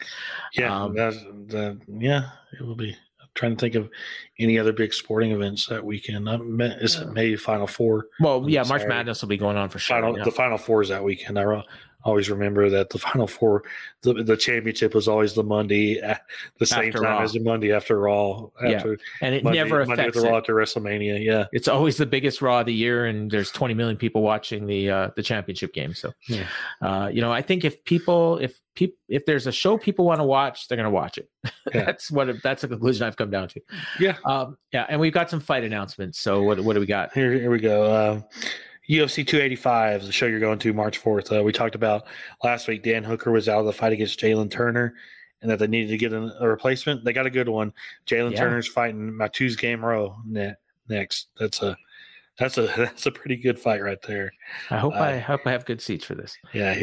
Yeah, it will be. Trying to think of any other big sporting events that weekend. Is it maybe Final Four? Well, yeah, March Madness will be going on for sure. The Final Four is that weekend. I always remember that the Final Four, the championship was always the Monday, the same time as the Monday after Raw. And it never affects Monday Raw to WrestleMania. Yeah, it's always the biggest Raw of the year, and there's 20 million people watching the championship game. So, you know, I think if there's a show people want to watch, they're going to watch it. Yeah. That's the conclusion I've come down to. Yeah. And we've got some fight announcements. So what do we got? Here we go. UFC 285 is the show you're going to, March 4th. We talked about last week Dan Hooker was out of the fight against Jalen Turner and that they needed to get a replacement. They got a good one. Jalen Turner's fighting Matus Gamrot next. That's a pretty good fight right there. I hope I have good seats for this. Yeah,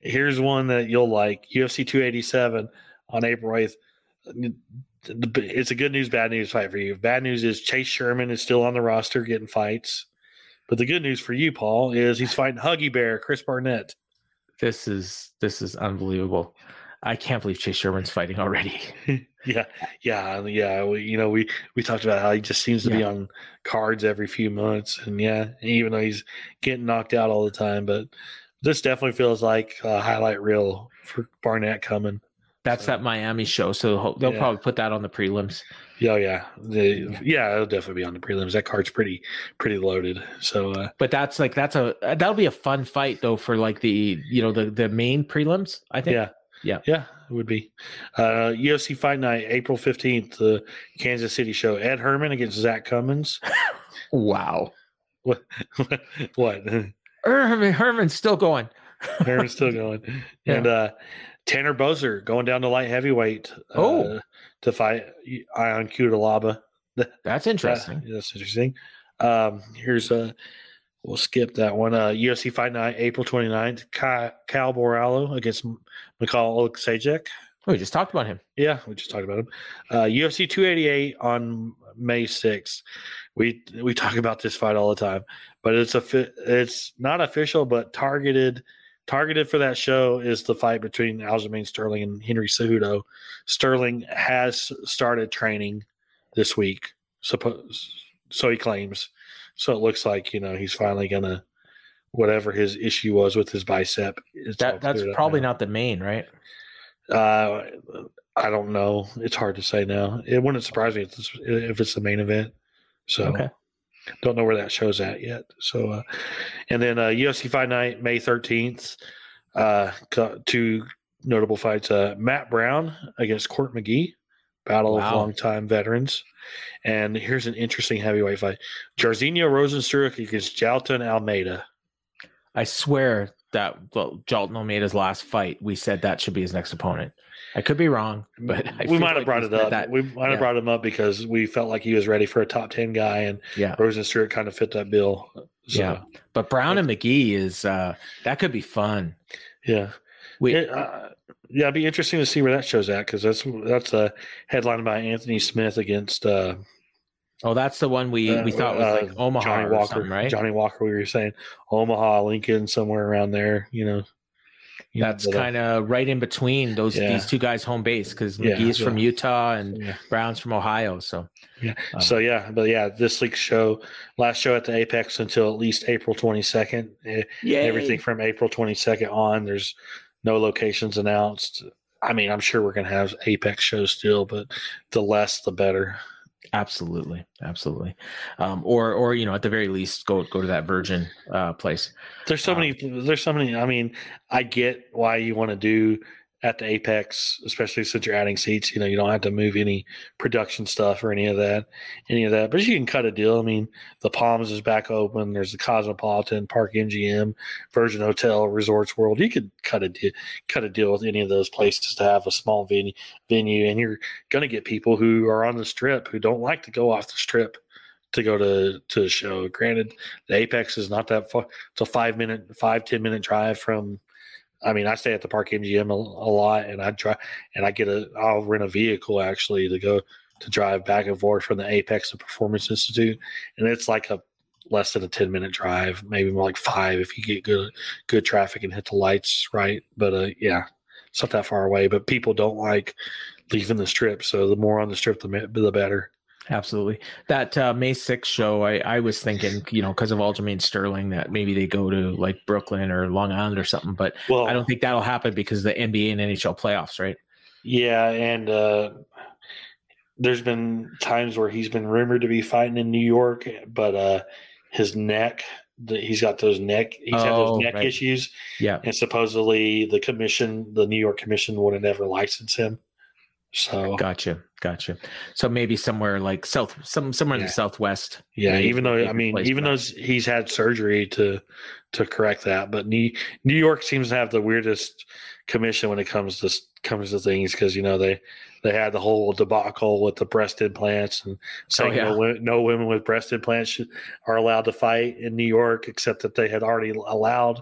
here's one that you'll like. UFC 287 on April 8th. It's a good news, bad news fight for you. Bad news is Chase Sherman is still on the roster getting fights. But the good news for you, Paul, is he's fighting Huggy Bear, Chris Barnett. This is unbelievable. I can't believe Chase Sherman's fighting already. Yeah. You know, we talked about how he just seems to be on cards every few months, and even though he's getting knocked out all the time, but this definitely feels like a highlight reel for Barnett coming. That's that Miami show, so they'll probably put that on the prelims. It'll definitely be on the prelims. That card's pretty loaded. So, but that'll be a fun fight though for like the main prelims, I think. Yeah, it would be. UFC Fight Night, April 15th, the Kansas City show. Ed Herman against Zach Cummins. Wow. What? Herman's still going. Herman's still going. Yeah. And Tanner Bozer going down to light heavyweight to fight Ion Cutelaba. That's interesting. That's interesting. We'll skip that one. UFC Fight Night, April 29th. Cal Borallo against Mikhail Oksajek. Oh, we just talked about him. Yeah, we just talked about him. UFC 288 on May 6th. We talk about this fight all the time, but it's not official, but targeted for that show is the fight between Aljamain Sterling and Henry Cejudo. Sterling has started training this week, so he claims. So it looks like, you know, he's finally gonna, whatever his issue was with his bicep. That's probably not the main, right? I don't know. It's hard to say now. It wouldn't surprise me if it's the main event. So, okay. Don't know where that show's at yet. So, and then UFC Fight Night, May 13th, two notable fights. Matt Brown against Court McGee, battle of longtime veterans. And here's an interesting heavyweight fight. Jairzinho Rozenstruik against Jalton Almeida. I swear that Jalton Almeida's last fight, we said that should be his next opponent. I could be wrong, but we might have brought it up. We might have brought him up because we felt like he was ready for a top 10 guy, and Rozenstruik kind of fit that bill. So, but Brown and McGee is that could be fun. Yeah, it'd be interesting to see where that shows at, because that's a headline by Anthony Smith against. That's the one we thought was like Omaha, Johnny Walker, right? Johnny Walker, we were saying Omaha, Lincoln, somewhere around there, you know. That's kind of right in between these two guys' home base, because McGee's from Utah and Brown's from Ohio. So, this week's show, last show at the Apex until at least April 22nd. Yay. Everything from April 22nd on. There's no locations announced. I mean, I'm sure we're going to have Apex shows still, but the less, the better. Absolutely. Or you know, at the very least, go to that Virgin place. There's so many. I mean, I get why you want to do at the Apex, especially since you're adding seats. You know, you don't have to move any production stuff or any of that. But you can cut a deal. I mean, the Palms is back open. There's the Cosmopolitan, Park MGM, Virgin Hotel, Resorts World. You could cut a deal with any of those places to have a small venue, and you're going to get people who are on the Strip who don't like to go off the Strip to go to the show. Granted, the Apex is not that far. It's a 5-10 minute drive from. I mean, I stay at the Park MGM a lot, and I'll rent a vehicle actually to drive back and forth from the Apex to Performance Institute, and it's like a less than a 10-minute drive, maybe more like 5 if you get good traffic and hit the lights right. But it's not that far away. But people don't like leaving the Strip, so the more on the Strip, the better. Absolutely. That May 6th show, I was thinking, you know, because of Aljamain Sterling, that maybe they go to like Brooklyn or Long Island or something. But I don't think that'll happen because the NBA and NHL playoffs, right? Yeah, and there's been times where he's been rumored to be fighting in New York, but his neck, he's had those neck issues. Yeah, and supposedly the New York Commission wouldn't ever license him. So gotcha. So maybe somewhere like somewhere in the Southwest. Yeah, even though he's had surgery to correct that, but New York seems to have the weirdest commission when it comes to things, because you know they had the whole debacle with the breast implants and saying no women with breast implants are allowed to fight in New York, except that they had already allowed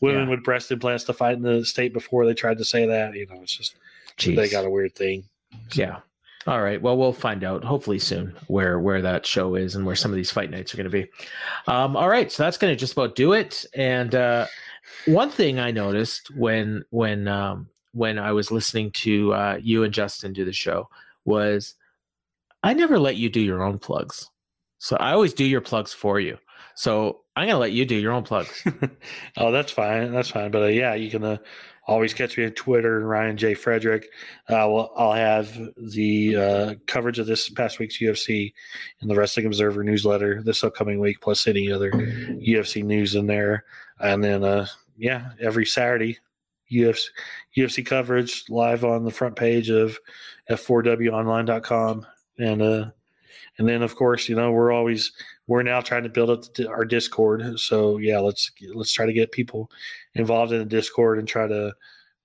women with breast implants to fight in the state before they tried to say that. You know, it's just they got a weird thing. Yeah. All right. Well, we'll find out hopefully soon where that show is and where some of these fight nights are going to be. All right. So that's going to just about do it. And one thing I noticed when I was listening to you and Justin do the show was I never let you do your own plugs. So I always do your plugs for you. So I'm going to let you do your own plugs. Oh, that's fine. But you can always catch me on Twitter and Ryan J. Frederick. I'll have the coverage of this past week's UFC in the Wrestling Observer newsletter this upcoming week, plus any other UFC news in there. And then, every Saturday, UFC coverage live on the front page of f4wonline.com. And then, of course, you know, we're now trying to build up our Discord. So, let's try to get people involved in the Discord and try to,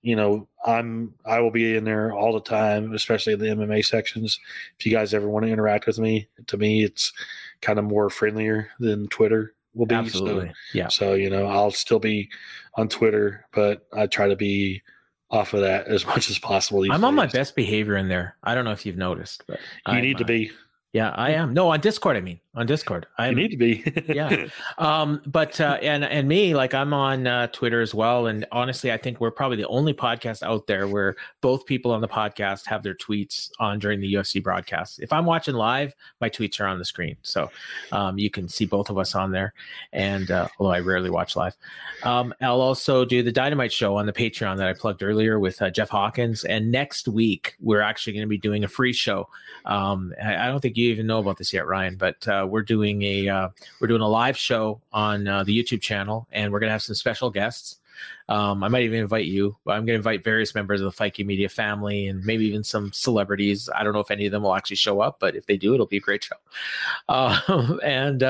you know, I will be in there all the time, especially in the MMA sections. If you guys ever want to interact with me, to me, it's kind of more friendlier than Twitter will be. Absolutely. So, you know, I'll still be on Twitter, but I try to be off of that as much as possible. I'm on my best behavior in there. I don't know if you've noticed, but you need to be. Yeah, I am. No, on Discord, I mean. On Discord. I need to be. Yeah. But and me, like I'm on Twitter as well. And honestly, I think we're probably the only podcast out there where both people on the podcast have their tweets on during the UFC broadcast. If I'm watching live, my tweets are on the screen. So you can see both of us on there. And although I rarely watch live. I'll also do the Dynamite show on the Patreon that I plugged earlier with Jeff Hawkins. And next week, we're actually going to be doing a free show. I don't think you even know about this yet, Ryan, but we're doing a live show on the YouTube channel, and we're going to have some special guests. I might even invite you, but I'm going to invite various members of the Fight Game Media family and maybe even some celebrities. I don't know if any of them will actually show up, but if they do, it'll be a great show. And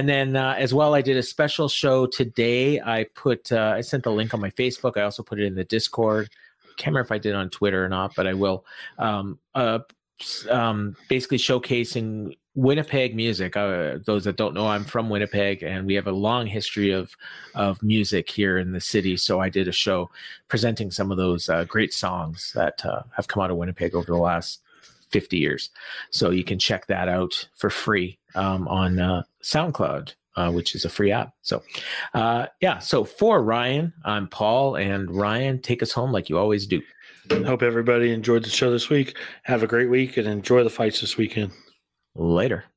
then as well, I did a special show today. I sent the link on my Facebook. I also put it in the Discord. I can't remember if I did it on Twitter or not, but I will. Basically showcasing Winnipeg music. Those that don't know, I'm from Winnipeg, and we have a long history of music here in the city. So I did a show presenting some of those great songs that have come out of Winnipeg over the last 50 years. So you can check that out for free on SoundCloud, which is a free app. So so for Ryan, I'm Paul, and Ryan, take us home like you always do. Hope everybody enjoyed the show this week. Have a great week and enjoy the fights this weekend. Later.